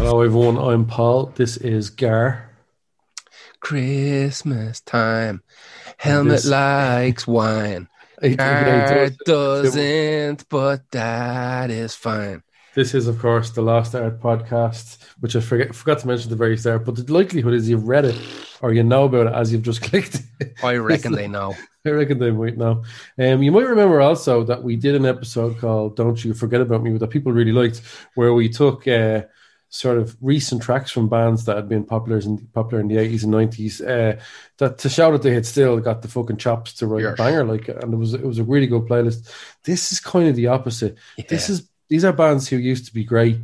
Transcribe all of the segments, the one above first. Hello everyone, I'm Paul. This is Gar. Christmas time. Helmet likes wine. Gar doesn't, but that is fine. This is, of course, the Lost Art podcast, which I forgot to mention at the very start, but the likelihood is you've read it or you know about it as you've just clicked it. I reckon they know. I reckon they might know. You might remember also that we did an episode called Don't You Forget About Me that people really liked, where we took sort of recent tracks from bands that had been popular in the 80s and 90s that to show that they had still got the fucking chops to write a banger like it. And it was a really good playlist. This is kind of the opposite. Yeah. These are bands who used to be great,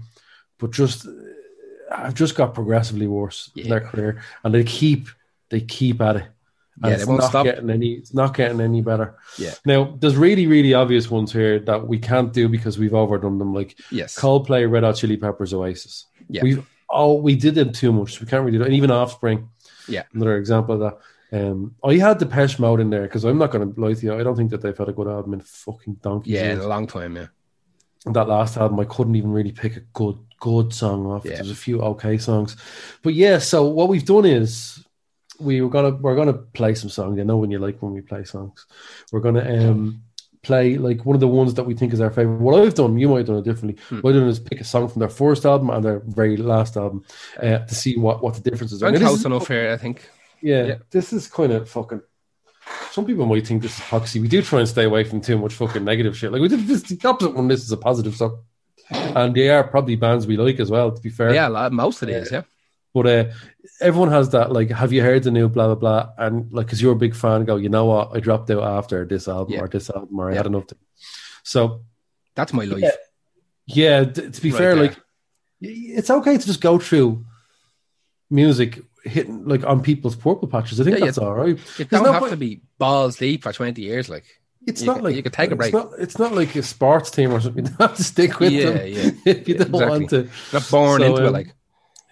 but have just got progressively worse in their career, and they keep at it. And they won't stop. It's not getting any better. Yeah. Now, there's really, really obvious ones here that we can't do because we've overdone them. Like Coldplay, Red Hot Chili Peppers, Oasis. Yeah. We did them too much. We can't really do it. And even Offspring. Yeah. Another example of that. I had Depeche Mode in there because I'm not going to lie to you. I don't think that they've had a good album in fucking donkey. Yeah, in a long time. Yeah. That last album, I couldn't even really pick a good song off. Yeah. There's a few okay songs, but so what we've done is we're gonna play some songs. I know when you like when we play songs. We're gonna play like one of the ones that we think is our favorite. What I've done, you might have done it differently. What I've done is pick a song from their first album and their very last album to see what the differences are. I'm close enough here, I think. Yeah, this is kind of fucking. Some people might think this is toxic. We do try and stay away from too much fucking negative shit. Like we did the opposite one. This is a positive song, and they are probably bands we like as well. To be fair, most of these, But everyone has that. Like, have you heard the new blah blah blah? And like, because you're a big fan, go. You know what? I dropped out after this album or this album, or I had enough. So that's my life. Yeah, to be fair, like it's okay to just go through music. Hitting like on people's purple patches. I think that's all right. You don't have to be balls deep for 20 years. Like it's not like you could take a break. It's not like a sports team or something. You don't have to stick with them. Yeah, if you don't want to. You're born into it.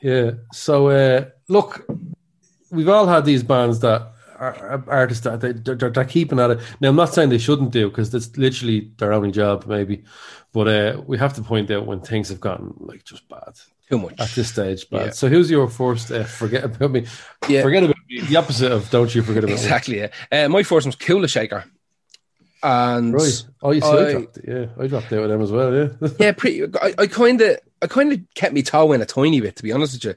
Like So look, we've all had these bands that are artists that they're keeping at it. Now I'm not saying they shouldn't do because that's literally their only job, maybe. But we have to point out when things have gotten like just bad. Too much. At this stage, but so who's your first Forget About Me? Yeah. Forget About Me, the opposite of Don't You Forget About Me. Exactly, yeah. My first one's Kula Shaker. And I dropped out with them as well, I kind of kept me toe in a tiny bit, to be honest with you.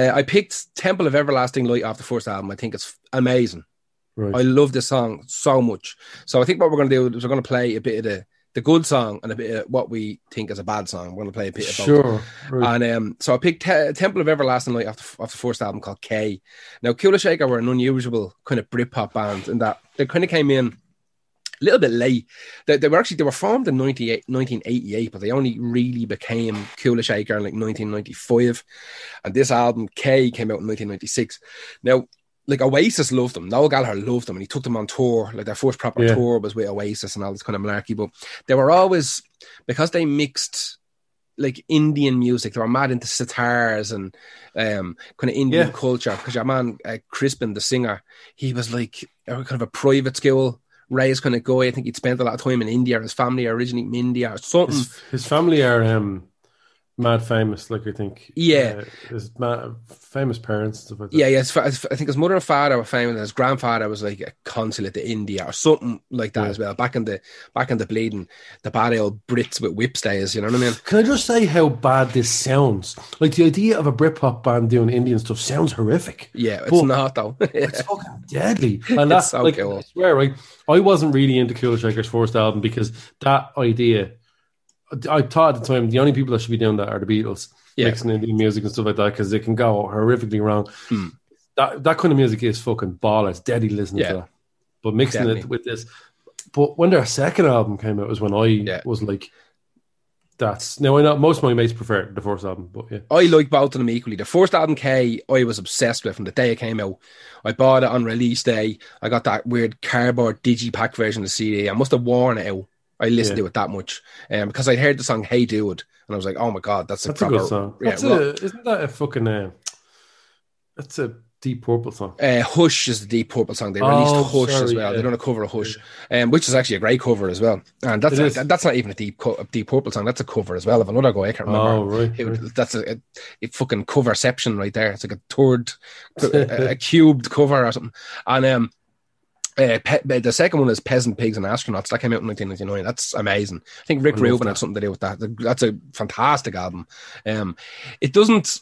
I picked Temple of Everlasting Light off the first album. I think it's amazing. Right. I love this song so much. So I think what we're going to do is we're going to play a bit of the good song and a bit of what we think is a bad song. We're going to play a bit of both. Sure. Right. And so I picked Temple of Everlasting Light off the first album called K. Now, Kula Shaker were an unusual kind of Britpop band in that they kind of came in a little bit late. They were formed in 1988, but they only really became Kula Shaker in like 1995. And this album, K, came out in 1996. Now, like Oasis loved them. Noel Gallagher loved them and he took them on tour. Like their first proper tour was with Oasis and all this kind of malarkey. But they were always, because they mixed like Indian music, they were mad into sitars and kind of Indian culture. Because your man, Crispin, the singer, he was like kind of a private school raised kind of guy. I think he'd spent a lot of time in India. His family are originally from India or something. His family are... mad famous, like I think. Yeah. His famous parents. Stuff like that. Yeah. I think his mother and father were famous. And his grandfather was like a consulate to India or something like that as well. Back in the bleeding, the bad old Brits with whips days, you know what I mean? Can I just say how bad this sounds? Like the idea of a Britpop band doing Indian stuff sounds horrific. Yeah, it's not though. It's fucking deadly. And that's so like, cool. I swear, right? I wasn't really into Kula Shaker's first album because that idea... I thought at the time the only people that should be doing that are the Beatles mixing Indian music and stuff like that because they can go horrifically wrong. That kind of music is fucking baller. It's deadly listening to that. But mixing it with this. But when their second album came out was when I was like, that's... Now, I know most of my mates prefer the first album, but I like both of them equally. The first album, K, I was obsessed with from the day it came out. I bought it on release day. I got that weird cardboard digipack version of the CD. I must have worn it out. I listened to it that much because I heard the song "Hey Dude" and I was like, "Oh my god, that's a proper good song." Yeah, isn't that a fucking? That's a Deep Purple song. Hush is the Deep Purple song. They released Hush as well. Yeah. They done a cover of Hush, which is actually a great cover as well. And that's not even a Deep Purple song. That's a cover as well of another guy. I can't remember. Oh, right. That's a fucking coverception right there. It's like a third, a cubed cover or something. And the second one is Peasant Pigs and Astronauts. That came out in 1999. That's amazing. I think Rick Rubin had something to do with that. That's a fantastic album. It doesn't.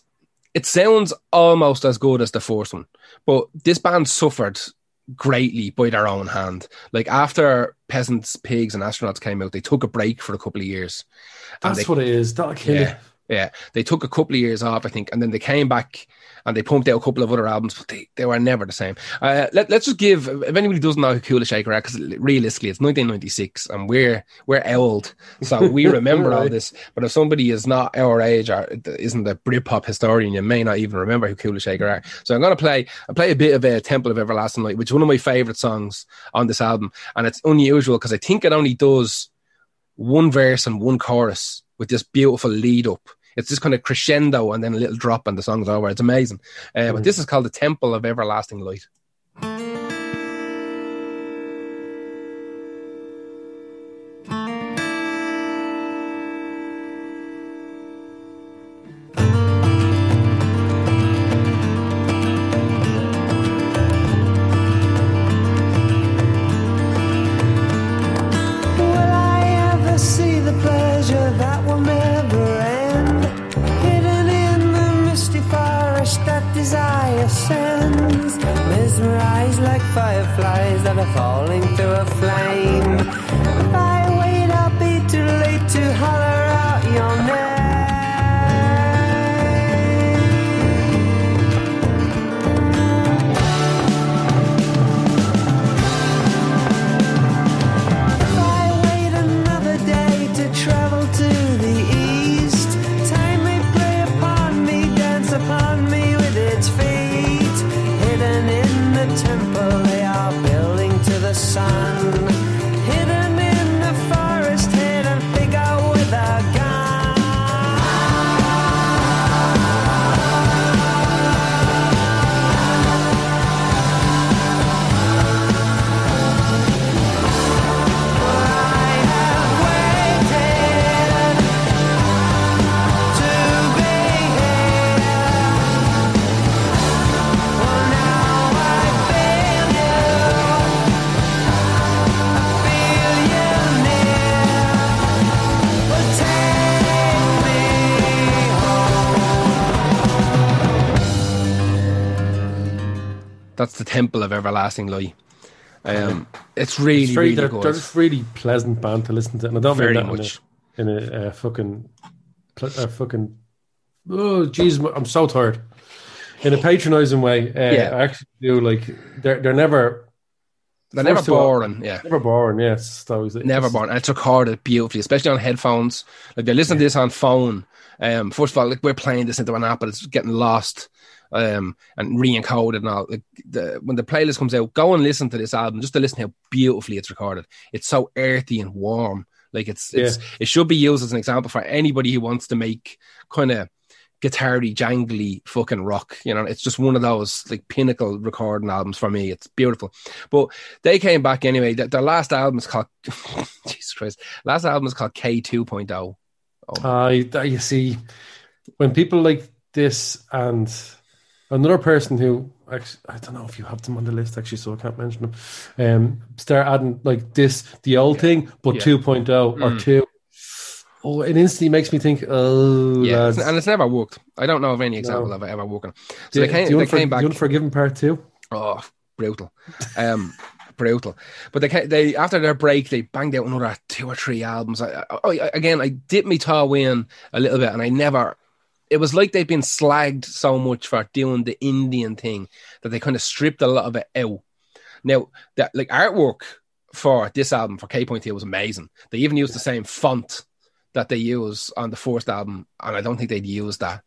It sounds almost as good as the first one, but this band suffered greatly by their own hand. Like after Peasants, Pigs and Astronauts came out, they took a break for a couple of years. That's what it is. That'll kill you. Yeah, they took a couple of years off, I think, and then they came back and they pumped out a couple of other albums, but they were never the same. Let's just give, if anybody doesn't know who Kula Shaker are, because realistically it's 1996 and we're old, so we remember all this. But if somebody is not our age or isn't a Britpop historian, you may not even remember who Kula Shaker are. So I'm going to play a bit of Temple of Everlasting Light, which is one of my favourite songs on this album, and it's unusual because I think it only does one verse and one chorus with this beautiful lead up. It's this kind of crescendo and then a little drop and the song's over. It's amazing. But this is called The Temple of Everlasting Light. That's The Temple of Everlasting Light. It's really good. They're just really pleasant band to listen to, and I don't mean that much in a fucking. Oh, jeez, I'm so tired. In a patronising way, I actually do like. They're never boring. Yeah, never boring. Yeah, never boring. And it's recorded beautifully, especially on headphones. Like they're listening to this on phone. First of all, like we're playing this into an app, but it's getting lost. And re-encoded and all. Like when the playlist comes out, go and listen to this album just to listen how beautifully it's recorded. It's so earthy and warm. Like it should be used as an example for anybody who wants to make kind of guitar-y, jangly fucking rock. You know, it's just one of those like pinnacle recording albums for me. It's beautiful. But they came back anyway. Their last album is called Jesus Christ. Last album is called K2.0. You see, when people like this and another person who, actually, I don't know if you have them on the list, actually, so I can't mention them, start adding like this, the old thing, but 2.0 or 2. Oh, it instantly makes me think, and it's never worked. I don't know of any example of it ever working. So they came back. The Unforgiven Part 2? Oh, brutal. Brutal. But they after their break, they banged out another 2 or 3 albums. I dipped my toe in a little bit, and I never... It was like they'd been slagged so much for doing the Indian thing that they kind of stripped a lot of it out. Now, that like artwork for this album for K.2 was amazing. They even used the same font that they use on the first album, and I don't think they'd used that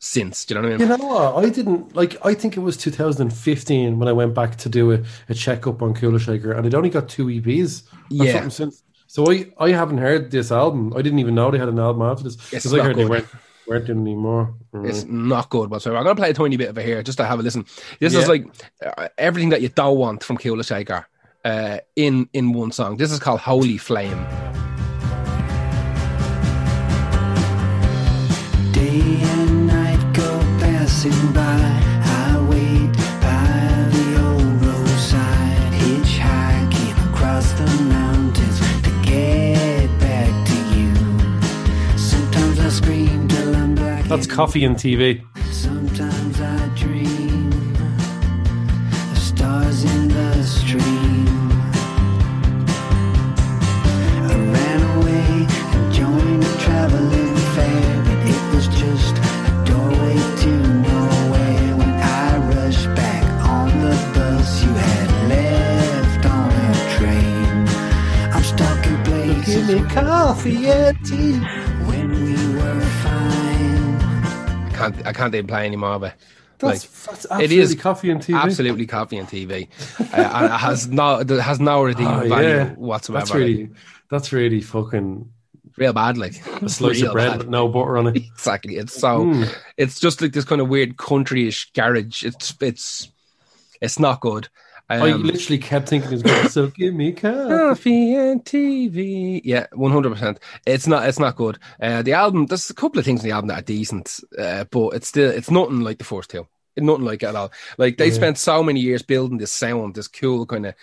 since. Do you know what I mean? You know what? I didn't like. I think it was 2015 when I went back to do a checkup on Kula Shaker, and it only got 2 EPs or something since. So I haven't heard this album. I didn't even know they had an album after this. Yes, I heard they went. worth it anymore. Mm. It's not good whatsoever. I'm going to play a tiny bit of it here just to have a listen. This is like everything that you don't want from Kula Shaker in one song. This is called Holy Flame. Day and night go passing by. That's coffee and TV. Sometimes I dream of stars in the stream. I ran away and joined a traveling fair, but it was just a doorway to nowhere. When I rushed back on the bus, you had left on a train. I'm stuck in places. Give me coffee and tea. I can't even play anymore of it. That's absolutely it is coffee and TV. Absolutely coffee and TV. And it has no redeeming value whatsoever. That's really fucking real bad. Like a slice of bread with no butter on it. Exactly. It's so it's just like this kind of weird countryish garage. It's not good. I literally kept thinking, so give me coffee and TV. Yeah, 100%. It's not good. The album, there's a couple of things in the album that are decent, but it's nothing like the first two. Nothing like it at all. Like they spent so many years building this sound, this cool kind of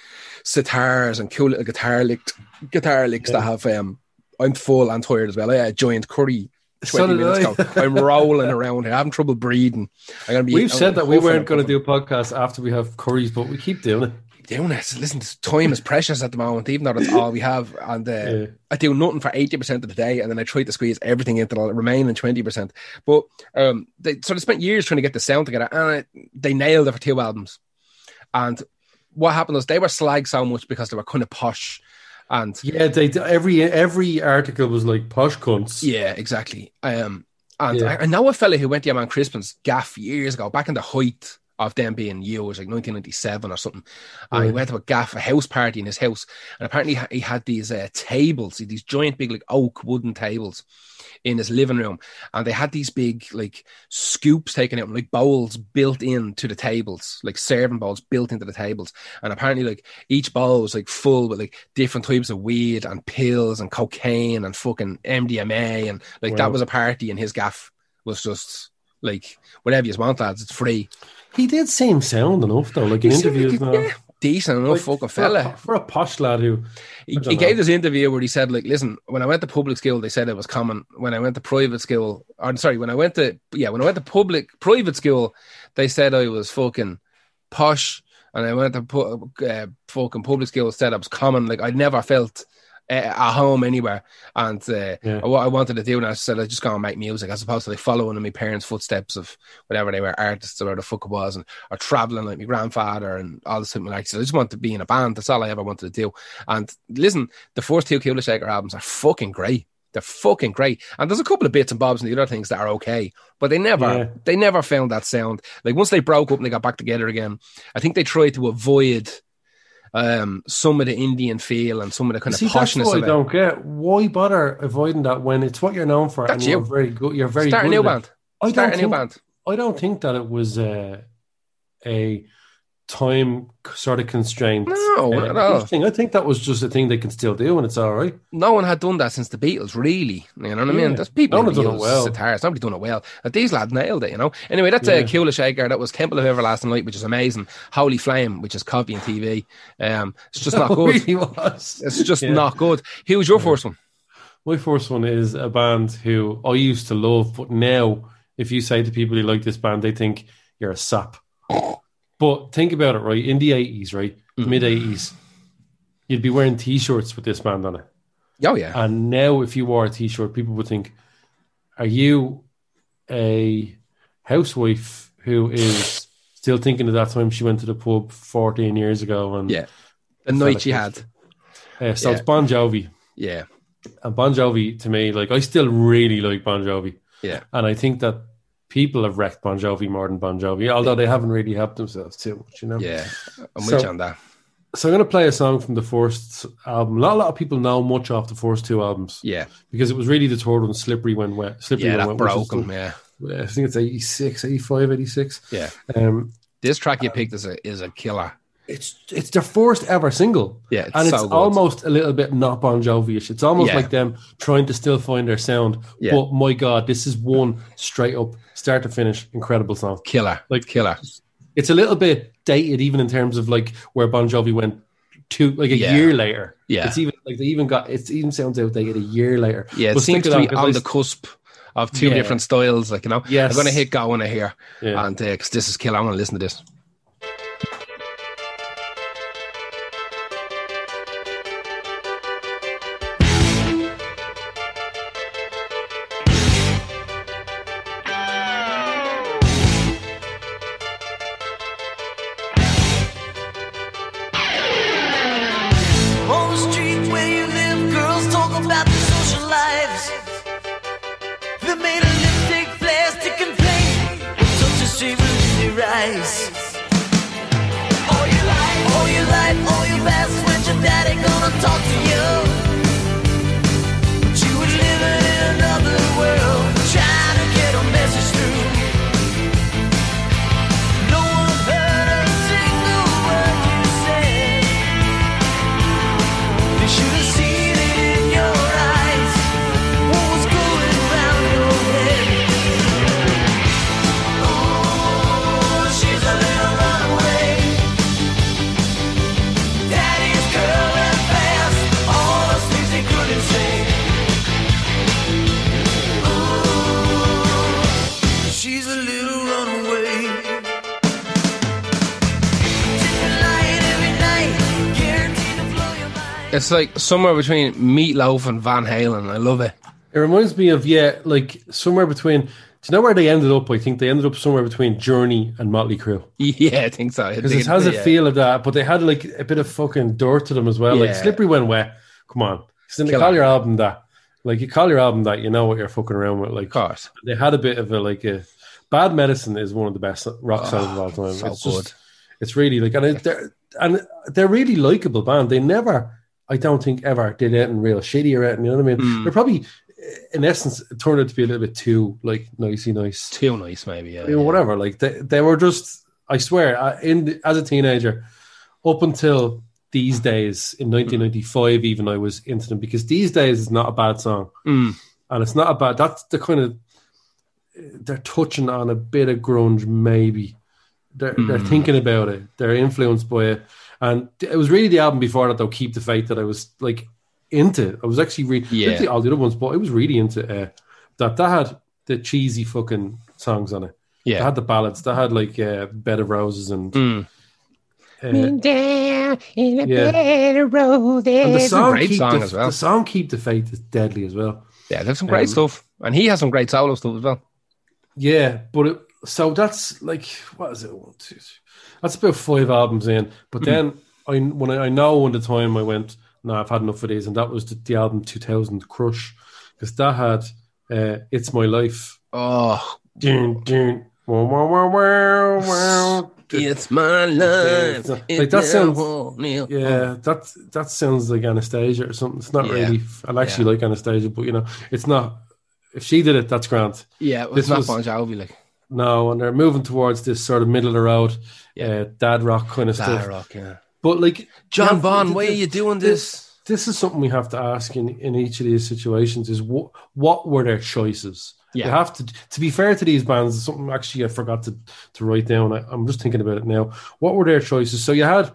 sitars and cool little guitar licks that have. I'm full and tired as well. I had a giant curry 20 minutes ago. I'm rolling around here. I'm having trouble breathing. We've said that we weren't going to do a podcast after we have curries, but we keep doing it. So listen, time is precious at the moment, even though that's all we have. And I do nothing for 80% of the day, and then I try to squeeze everything into the remaining 20%. But they spent years trying to get the sound together, and they nailed it for two albums. And what happened was they were slagged so much because they were kind of posh. And they every article was like posh cunts. Yeah, exactly. I know a fella who went to your man Crispin's gaff years ago, back in the height of them being years, like 1997 or something. And he went to a house party in his house, and apparently he had these tables, these giant big like oak wooden tables in his living room, and they had these big like scoops taken out, like bowls built into the tables, like serving bowls built into the tables. And apparently like each bowl was like full with like different types of weed and pills and cocaine and fucking MDMA, and like that was a party. And his gaff was just like, whatever you want, lads, it's free. He did seem sound enough though, like in interviews now. Yeah, decent enough, like, fucking fella. For a posh lad who... He gave this interview where he said, like, listen, when I went to public school, they said it was common. When I went to private school... when I went to private school, they said I was fucking posh. And I went to fucking public school, said it was common. Like, I never felt... at home anywhere. And what I wanted to do, and I said, I just go and make music, as opposed to like following in my parents' footsteps of whatever they were, artists or whatever the fuck it was, and or traveling like my grandfather and all this something like that. So I just wanted to be in a band. That's all I ever wanted to do. And listen, the first two Kula Shaker albums are fucking great. They're fucking great. And there's a couple of bits and bobs and the other things that are okay, but they never found that sound. Like once they broke up and they got back together again, I think they tried to avoid some of the Indian feel and some of the kind of poshness. That's what I don't get. Why bother avoiding that when it's what you're known for? That's and you're very good. You're very start good. A new band. I don't think that it was a time sort of constraint. No, not at all. I think that was just a thing they can still do, and it's all right. No one had done that since the Beatles, really. You know what I mean? There's people who done it well. Sitars. Nobody done it well. But these lads nailed it, you know. Anyway, that's Kula Shaker. That was Temple of Everlasting Light, which is amazing. Holy Flame, which is coffee and TV. It's just not good. Really was. It's just not good. Who was your first one? My first one is a band who I used to love, but now if you say to people who like this band, they think you're a sap. But think about it, right? In the 80s, right? Mid 80s, you'd be wearing t-shirts with this band on it. Oh, yeah. And now, if you wore a t-shirt, people would think, are you a housewife who is still thinking at that time she went to the pub 14 years ago? And the night she had. It's Bon Jovi. Yeah. And Bon Jovi, to me, like, I still really like Bon Jovi. Yeah. And I think that people have wrecked Bon Jovi more than Bon Jovi, although they haven't really helped themselves too much, you know? Yeah, I'm with you on that. So I'm going to play a song from the first album. Not a lot of people know much of the first two albums. Yeah. Because it was really the third one, Slippery When Wet. Slippery When Wet broke them. I think it's 86. Yeah. This track you picked is a killer. It's their first ever single. Yeah, it's so good. Almost a little bit not Bon Jovi-ish. It's almost like them trying to still find their sound. Yeah. But my God, this is one straight up, start to finish, incredible song. Killer. Like killer. It's a little bit dated even in terms of like where Bon Jovi went to like a year later. Yeah. It's even like it even sounds outdated a year later. Yeah, it seems to be on the cusp of two different styles, like, you know. Yes. I'm going to hit go on here and because this is killer. I'm going to listen to this. It's like somewhere between Meatloaf and Van Halen. I love it. It reminds me of, like somewhere between... Do you know where they ended up? I think they ended up somewhere between Journey and Motley Crue. Yeah, I think so. Because it has a feel of that, but they had like a bit of fucking dirt to them as well. Yeah. Like Slippery When Wet. Come on. Because you call your album that. Like you call your album that, you know what you're fucking around with. Like, of course. They had a bit of a Bad Medicine is one of the best rock songs of all time. So it's good. It's really like... And they're really likable band. They never... I don't think ever did it in real shitty or anything, you know what I mean? They're probably, in essence, it turned out to be a little bit too, like, nicey nice. Too nice, maybe, yeah. I mean, whatever, like, they were just, I swear, as a teenager, up until these days, in 1995 even, I was into them, because These Days is not a bad song. Mm. And it's not a bad, that's the kind of, they're touching on a bit of grunge, maybe. They're thinking about it. They're influenced by it. And it was really the album before that, though, Keep the Faith, that I was, like, into. I was actually really all the other ones, but I was really into that. That had the cheesy fucking songs on it. Yeah. That had the ballads. That had, like, Bed of Roses and... down in a bed of roses. And the song, the song Keep the Faith is deadly as well. Yeah, there's some great stuff. And he has some great solo stuff as well. Yeah, but it... So that's like, what is it? 1, 2, 3. That's about 5 albums in. But then I went, no, I've had enough of these. And that was the album 2000 Crush, because that had It's My Life. Oh, it's my life. Like that sounds, that sounds like Anastasia or something. It's not really. I actually like Anastasia, but you know, it's not. If she did it, that's grand. Yeah, it's not Bon Jovi, like. No, and they're moving towards this sort of middle of the road, dad rock kind of stuff. Dad rock, yeah. But like John Bon, why are you doing this? This is something we have to ask in each of these situations: is what were their choices? Yeah, you have to be fair to these bands. Something actually I forgot to write down. I'm just thinking about it now. What were their choices? So you had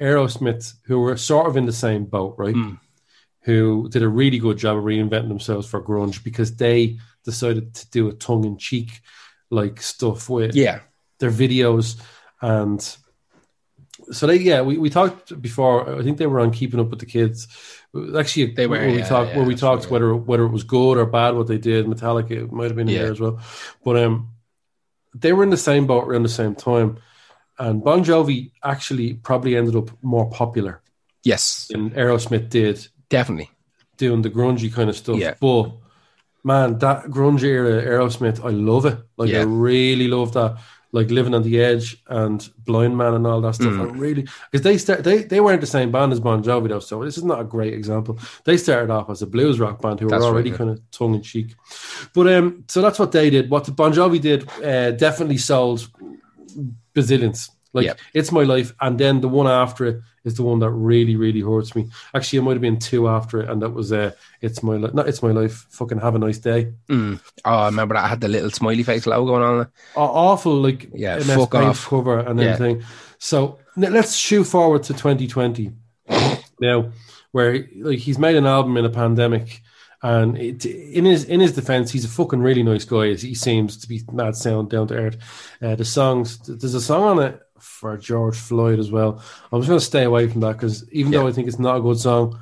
Aerosmith, who were sort of in the same boat, right? Mm. Who did a really good job of reinventing themselves for grunge, because they decided to do a tongue in cheek. Like stuff with their videos, and so they we talked before. I think they were on Keeping Up with the Kids. Actually, they were where we talked whether it was good or bad what they did. Metallica, it might have been in there as well, but they were in the same boat around the same time, and Bon Jovi actually probably ended up more popular. Yes, and Aerosmith did definitely doing the grungy kind of stuff, but. Man, that grunge era Aerosmith, I love it. Like, I really love that. like Living on the Edge and Blind Man and all that stuff. Mm. Really, because they weren't the same band as Bon Jovi though, so this is not a great example. They started off as a blues rock band who were already kind of tongue in cheek. But so that's what they did. What Bon Jovi did definitely sold bazillions. Like It's My Life, and then the one after it is the one that really, really hurts me. Actually, it might have been two after it, and that was It's My Life. Not It's My Life. Fucking Have a Nice Day. Mm. Oh, I remember that. I had the little smiley face logo on it. Oh, awful, like MS fuck off cover and everything. So let's shoot forward to 2020 now, where like he's made an album in a pandemic. And in his defense, he's a fucking really nice guy. He seems to be mad sound, down to earth. The songs, there's a song on it for George Floyd as well. I'm just going to stay away from that because even though I think it's not a good song,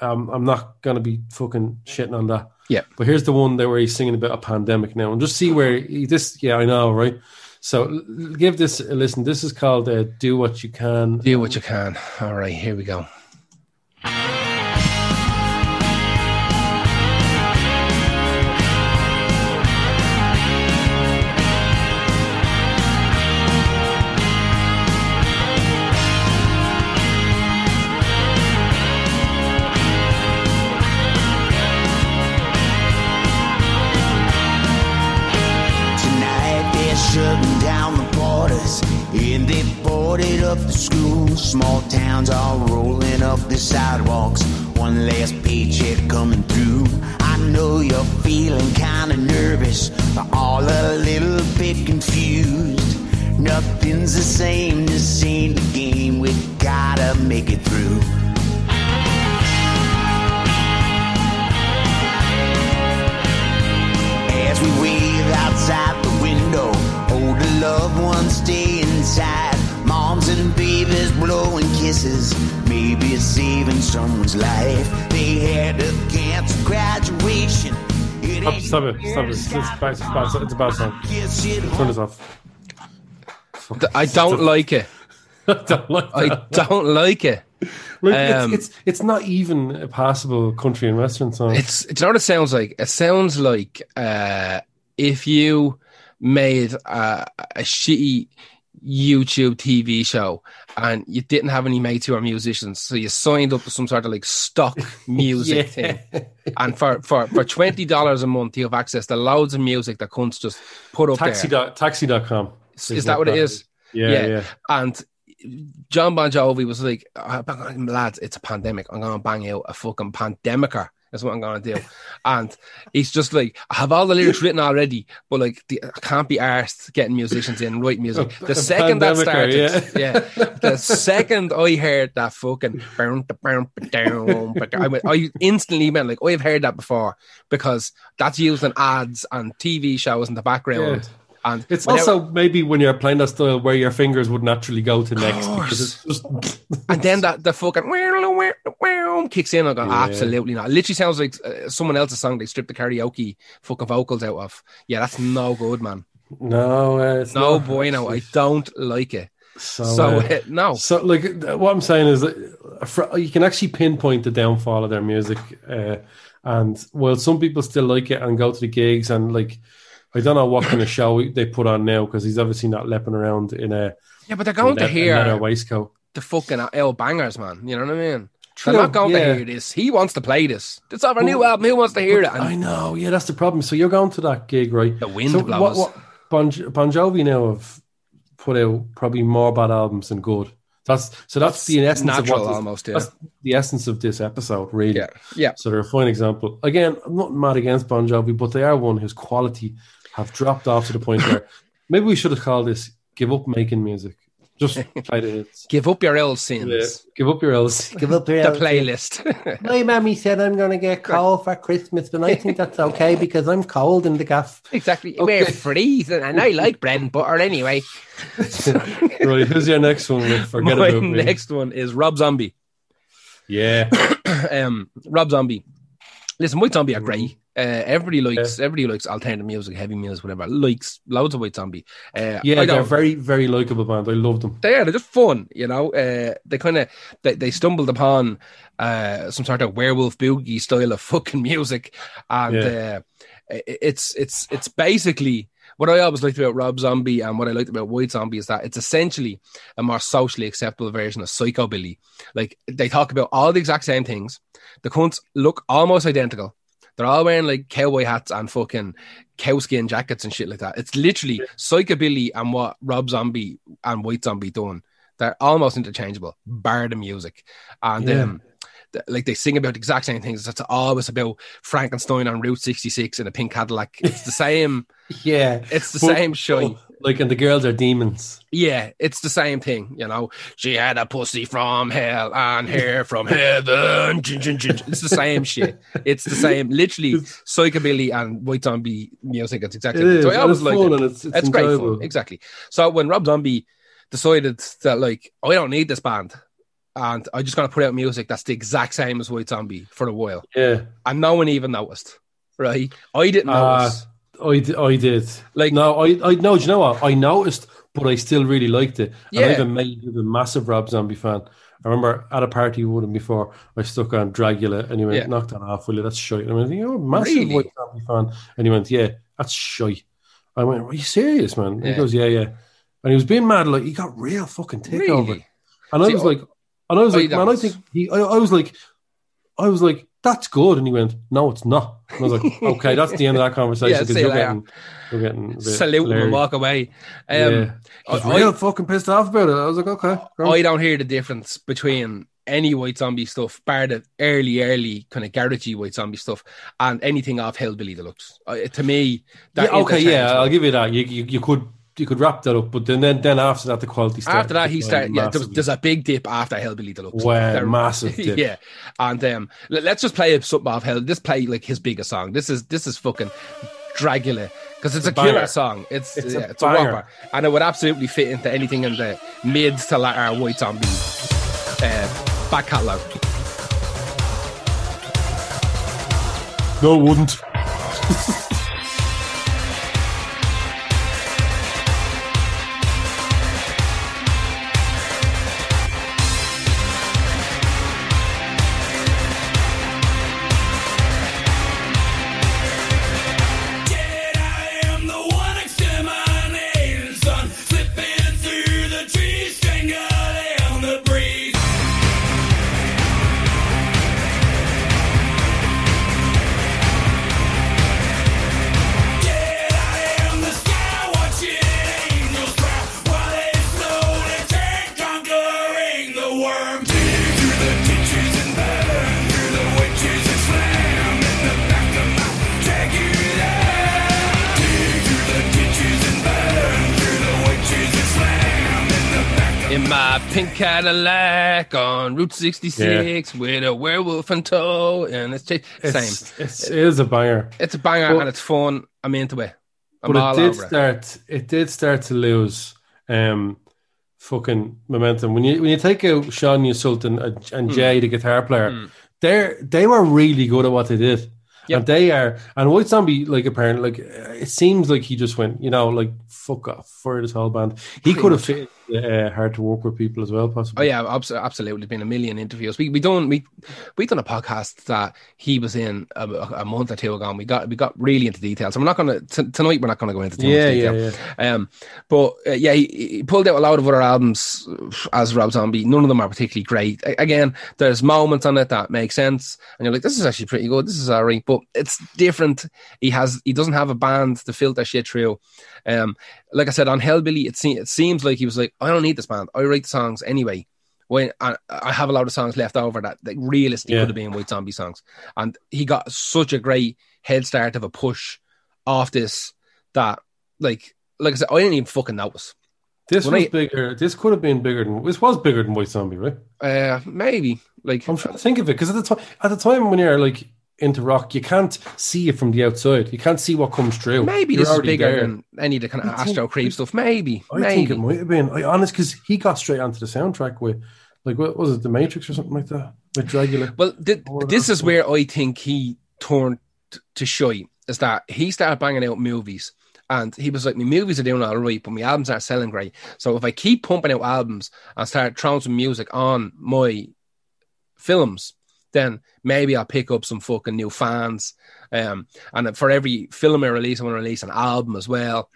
I'm not going to be fucking shitting on that. Yeah. But here's the one where he's singing about a pandemic now. And just see where this, I know, right? So give this a listen. This is called Do What You Can. Do What You Can. All right, here we go. Up the schools, small towns all rolling up the sidewalks. One last paycheck coming through. I know you're feeling kind of nervous, but all a little bit confused. Nothing's the same, this ain't the game. We gotta make it through. As we wave outside the window, older loved ones stay inside. Moms and babies blowing kisses, maybe it's saving someone's life. They had to cancel graduation. Stop it. It's a bad song. Turn this off. I don't like it. I don't like it. Look, it's not even a passable country and western song. It's not what it sounds like. It sounds like if you made a shitty YouTube TV show and you didn't have any mates who are musicians, so you signed up to some sort of like stock music thing, and for $20 a month you have access to loads of music that cunts just put up there. Taxi.com is that what it is? Yeah. And John Bon Jovi was like, lads, it's a pandemic, I'm gonna bang out a fucking pandemicer. That's what I'm going to do. And he's just like, I have all the lyrics written already, but like, I can't be arsed getting musicians in, write music. The second that started, the second I heard that fucking, I instantly meant like, I've heard that before, because that's used in ads and TV shows in the background. Yeah. And it's also maybe when you're playing that style where your fingers would naturally go to next. Because it's just and then the fucking kicks in. I go, absolutely not. It literally sounds like someone else's song they stripped the karaoke fucking vocals out of. Yeah, that's no good, man. No, it's no bueno. I don't like it. So no. So like what I'm saying is you can actually pinpoint the downfall of their music. And while some people still like it and go to the gigs and like, I don't know what kind of show they put on now because he's obviously not lepping around in a but they're going to hear waistcoat. The fucking old bangers, man. You know what I mean? True, they're not going to hear this. He wants to play this. It's our new album. Who wants to hear it? I know. Yeah, that's the problem. So you're going to that gig, right? The wind blows. What Bon Jovi now have put out probably more bad albums than good. That's the essence natural, of what this, almost, that's the essence of this episode, really. Yeah. So they're a fine example. Again, I'm not mad against Bon Jovi, but they are one whose quality have dropped off to the point where maybe we should have called this "Give Up Making Music." Just try to give up your old sins. Yeah. Give up your old sins. Give up your the playlist. My mammy said I'm going to get cold for Christmas, but I think that's okay because I'm cold in the gaff. Exactly. Okay. We're freezing, and I like bread and butter anyway. Right. Who's your next one? My next one is Rob Zombie. Yeah. Rob Zombie. Listen, White Zombie are great. Everybody likes alternative music, heavy music, whatever. Likes loads of White Zombie. They're a very, very likable band. I love them. They're just fun, you know. They stumbled upon some sort of werewolf boogie style of fucking music, and it's basically what I always liked about Rob Zombie and what I liked about White Zombie is that it's essentially a more socially acceptable version of psychobilly. Like, they talk about all the exact same things. The cunts look almost identical. They're all wearing like cowboy hats and fucking cowskin jackets and shit like that. It's literally psychobilly and what Rob Zombie and White Zombie done. They're almost interchangeable, bar the music. And like, they sing about the exact same things. It's always about Frankenstein on Route 66 in a pink Cadillac. It's the same. It's the same shit. Like, and the girls are demons. Yeah, it's the same thing, you know. She had a pussy from hell and hair from heaven. It's the same shit. It's the same, literally, psychobilly and White Zombie music. It's exactly it. So I always like it. It's great fun. Exactly. So when Rob Zombie decided that, like, I don't need this band, and I'm just going to put out music that's the exact same as White Zombie for a while. Yeah. And no one even noticed, right? I didn't notice. I did. Like, no, I know. Do you know what? I noticed, but I still really liked it. Yeah. And I even made you a massive Rob Zombie fan. I remember at a party with him before, I stuck on Dragula, and he went, knock that off, will you? That's shite. And I went, you're a massive White Zombie fan. And he went, yeah, that's shite. I went, are you serious, man? And he goes, yeah. And he was being mad, like, he got real fucking tick over it. And I was like... And I was like, man, I think he, I was like, that's good. And he went, no, it's not. And I was like, okay, that's the end of that conversation. Because you're getting salute and walk away. I was real fucking pissed off about it. I was like, okay. I don't hear the difference between any White Zombie stuff, bar the early kind of garagey White Zombie stuff, and anything off Hellbilly Deluxe. To me, that I'll give you that. You could wrap that up, but then after that, the quality started. After that, he started, there's a big dip after Hellbilly Deluxe. Wow, massive dip. And let's just play something off Hell. Let's play, like, his biggest song. This is fucking Dragula, because it's a killer song. It's a whopper. And it would absolutely fit into anything in the mid to latter White Zombie back catalogue. No, it wouldn't. Pink Cadillac on Route 66 with a werewolf in tow, and it's the same. It is a banger. It's a banger, but, and it's fun. I'm into it. It did start to lose fucking momentum when you take out Sean Usultan and Jay, the guitar player. They were really good at what they did. Yep. And White Zombie, like, apparently, like, it seems like he just went, you know, like, fuck off for this whole band. He could have fit Hard to Work With people as well, possibly. Oh yeah, absolutely. Been a million interviews. We done a podcast that he was in a month or two ago, and we got really into details. So tonight we're not gonna go into detail. Yeah. He pulled out a lot of other albums as Rob Zombie. None of them are particularly great. Again, there's moments on it that make sense, and you're like, this is actually pretty good. This is alright, but it's different. He doesn't have a band to filter shit through. Like I said, on Hellbilly, it seems like he was like, I don't need this band. I write songs anyway. When I have a lot of songs left over that realistically could have been White Zombie songs. And he got such a great head start of a push off this that, like I said, I didn't even fucking notice. This could have been bigger than... This was bigger than White Zombie, right? Maybe. Like, I'm trying to think of it, because at the time when you're, like, into rock, you can't see it from the outside. You can't see what comes through. Maybe this is bigger than any of the kind of Astro Creep stuff. Maybe. I think it might have been. Because he got straight onto the soundtrack with, like, what was it, The Matrix or something like that? With Dragula. Well, this is where I think he turned to shy, is that he started banging out movies, and he was like, my movies are doing all right, but my albums aren't selling great. So if I keep pumping out albums and start throwing some music on my films, then maybe I'll pick up some fucking new fans. And for every film I release, I want to release an album as well.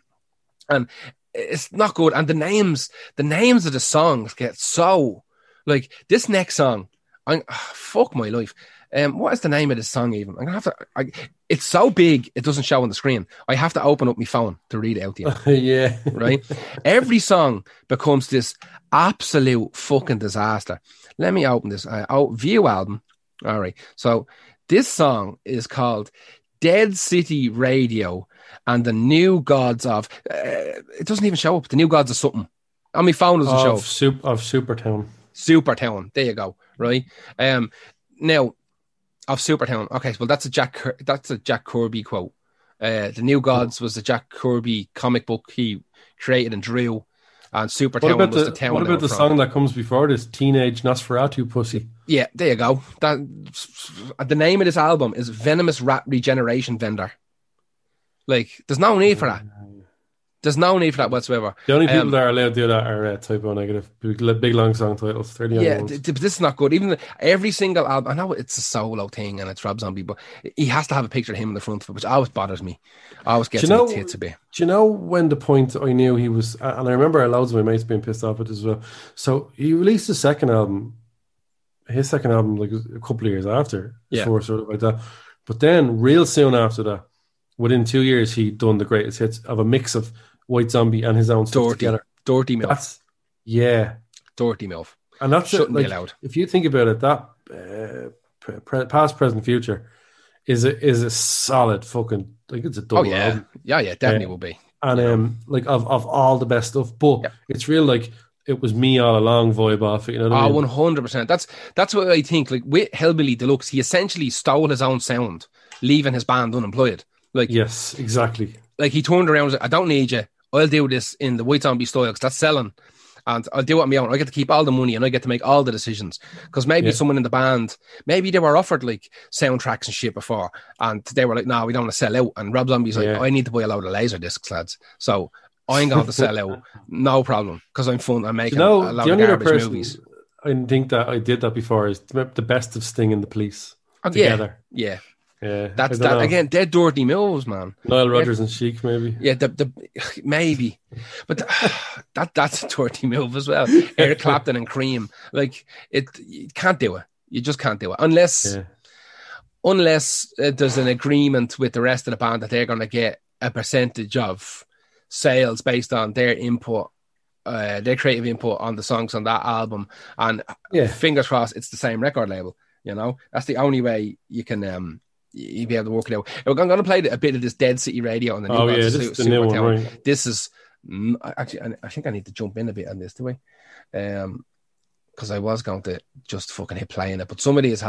And it's not good. And the names of the songs get so, like, this next song, fuck my life. What is the name of this song even? I'm going to have to... it's so big, it doesn't show on the screen. I have to open up my phone to read it out to you. Yeah. Right? Every song becomes this absolute fucking disaster. Let me open this. View album. All right. So this song is called Dead City Radio and the New Gods of... it doesn't even show up. The New Gods of something. On my phone doesn't show up. Of Supertown. Supertown. There you go. Right? Now... Of Supertown. Okay, well, that's a Jack Kirby quote. The New Gods was the Jack Kirby comic book he created and drew, and Supertown was the town. What about the song that comes before this? Teenage Nosferatu Pussy. Yeah, there you go. The name of this album is Venomous Rat Regeneration Vendor. Like, there's no need for that. There's no need for that whatsoever. The only people that are allowed to do that are Typo Negative. Big long song titles. Yeah, this is not good. Even every single album, I know it's a solo thing and it's Rob Zombie, but he has to have a picture of him in the front of it, which always bothers me. I always gets me tits a bit. Do you know when the point I knew he was... And I remember loads of my mates being pissed off at it as well. So he released his second album, like a couple of years after. Yeah. Sort of like that. But then, real soon after that, within 2 years, he'd done the greatest hits of a mix of White Zombie and his own stuff together. Dirty MILF. Dirty MILF. And that shouldn't be allowed. If you think about it, that past, present, future is a solid fucking, like, it's a double album. Yeah, definitely will be. And like of all the best stuff, but it's real like it was me all along vibe off it. You know what I mean? 100%. That's what I think. Like with Hellbilly Deluxe, he essentially stole his own sound, leaving his band unemployed. Like, yes, exactly. Like, he turned around and said, I don't need you. I'll do this in the White Zombie style because that's selling. And I'll do it on my own. I get to keep all the money and I get to make all the decisions. Because maybe someone in the band, maybe they were offered, like, soundtracks and shit before. And they were like, no, we don't want to sell out. And Rob Zombie's like, I need to buy a load of laser discs, lads. So I'm going to sell out. No problem. Because I'm fun. I'm making a lot of garbage movies. I think that I did that before is the best of Sting and the Police together. Yeah. Yeah, that's that know. Again. Dead Dirty MILFs, man. Nile Rodgers and Chic, maybe. Yeah, maybe, but that's Dirty MILF as well. Eric Clapton and Cream, like it. You can't do it. You just can't do it unless there's an agreement with the rest of the band that they're going to get a percentage of sales based on their input. Their creative input on the songs on that album, and fingers crossed, it's the same record label. You know, that's the only way you can. You'd be able to work it out. We're going to play a bit of this Dead City Radio on the new one. This is the new one, right? This is actually, I think I need to jump in a bit on this, do I? Because I was going to just fucking hit play in it, but somebody he's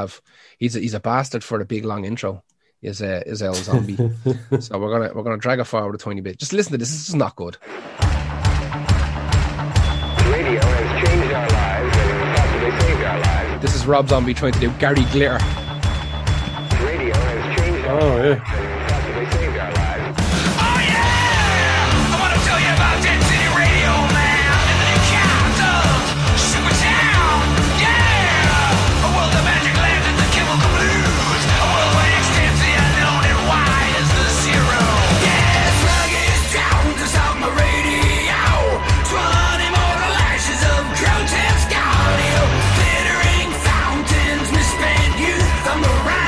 a bastard for the big long intro. Is El Zombie? So we're gonna drag it forward a tiny bit. Just listen to this. This is not good. Radio has changed our lives and possibly saved our lives. This is Rob Zombie trying to do Gary Glitter. Oh, yeah. Oh, yeah! I want to tell you about Dead City Radio, man, and the new capitals, Supertown, yeah! A world of magic land and the chemical blues, a world wide extends the unknown and wide is the zero. Yeah, the flag is down, cause I'm a radio, 20 more lashes of grotesque audio, glittering fountains, misspent youth, I'm the right.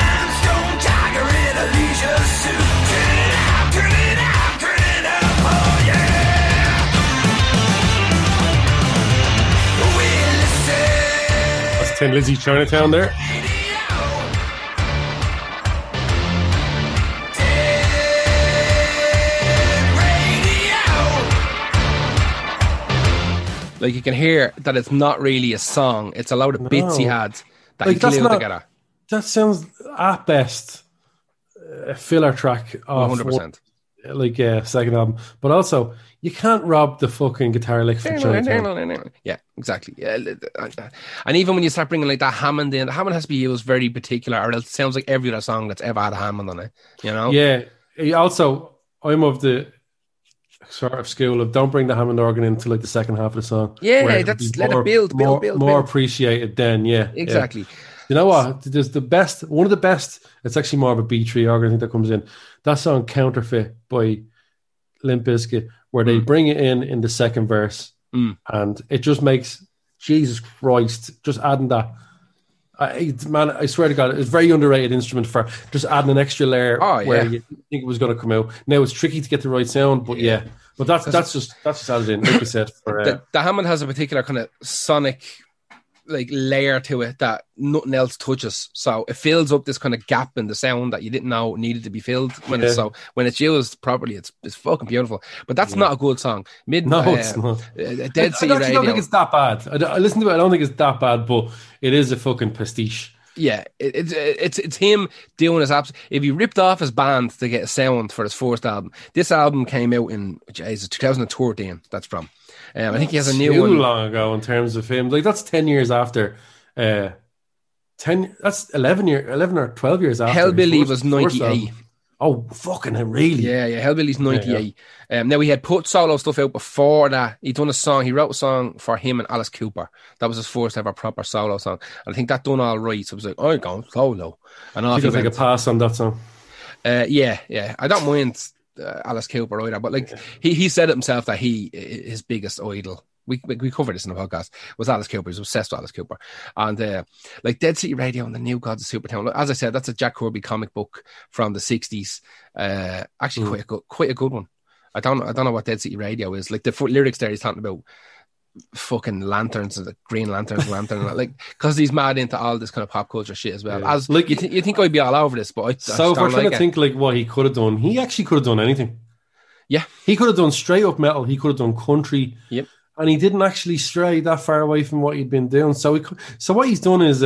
That's Tin Lizzy Chinatown there. Like, you can hear that it's not really a song, it's a load of bits he had that he glued together. That sounds at best a filler track of 100%, like second album, but also you can't rob the fucking guitar lick from Chinatown. Yeah, exactly. Yeah, and even when you start bringing like that Hammond in, Hammond has to be used very particular, or it sounds like every other song that's ever had Hammond on it. You know? Yeah. Also, I'm of the sort of school of don't bring the Hammond organ into like the second half of the song. Yeah, that's let it build. More appreciated then. Yeah, exactly. Yeah. You know what? There's one of the best, it's actually more of a B3 organ, I think, that comes in. That song Counterfeit by Limp Bizkit, where they bring it in the second verse, and it just makes, Jesus Christ, just adding that. Man, I swear to God, it's a very underrated instrument for just adding an extra layer where you think it was going to come out. Now it's tricky to get the right sound, but but that's just added in, like you said. For, the Hammond has a particular kind of sonic like layer to it that nothing else touches, so it fills up this kind of gap in the sound that you didn't know needed to be filled. When it's used properly, it's fucking beautiful. But that's not a good song. It's not. Dead Sea Radio. I don't think it's that bad. I listen to it. I don't think it's that bad, but it is a fucking pastiche. Yeah, it's him doing his abs. If he ripped off his band to get a sound for his first album, this album came out in 2014. That's from. I think he has a new one. Too long ago in terms of him. Like that's 10 years after. 10. That's 11 or 12 years after. Hellbilly was 98. Oh, fucking really? Yeah. Hellbilly's 98. Yeah. Now he had put solo stuff out before that. He'd done a song. He wrote a song for him and Alice Cooper. That was his first ever proper solo song. And I think that done all right. So it was like, I'm going solo. And I think like a pass on that song. Yeah. I don't mind. Alice Cooper either, but like he said it himself that his biggest idol, we covered this in the podcast, was Alice Cooper. He was obsessed with Alice Cooper, and like Dead Sea Radio and the New Gods of Supertown. As I said, that's a Jack Kirby comic book from the 60s. Actually, quite a good one. I don't know what Dead Sea Radio is. Like the lyrics there, he's talking about fucking lanterns and the Green Lantern's lantern, like because he's mad into all this kind of pop culture shit as well. As like you think I'd be all over this, but so if we're trying to think like what he could have done, he actually could have done anything. Yeah, he could have done straight up metal. He could have done country. Yep, and he didn't actually stray that far away from what he'd been doing. So what he's done is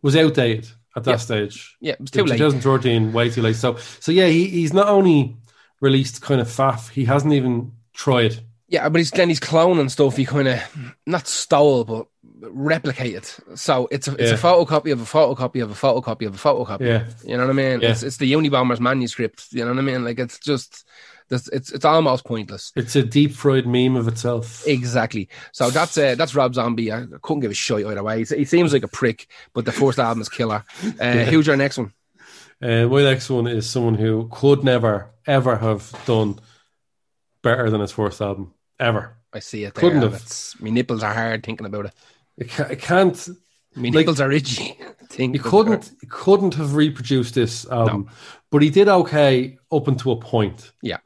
was outdated at that stage. Yeah, it was too late. 2014, way too late. So yeah, he's not only released kind of faff, he hasn't even tried. Yeah, but he's cloning stuff he kind of, not stole, but replicated. So it's a photocopy of a photocopy of a photocopy of a photocopy. Yeah. You know what I mean? Yeah. It's the Unabomber's manuscript. You know what I mean? Like, it's just, it's almost pointless. It's a deep-fried meme of itself. Exactly. So that's Rob Zombie. I couldn't give a shit either way. He seems like a prick, but the first album is killer. Who's your next one? My next one is someone who could never, ever have done better than his first album. Ever. I see it there. Couldn't have. My nipples are hard thinking about it. I can't. My nipples are itchy. He couldn't have reproduced this album. No. But he did okay up until a point. Yeah.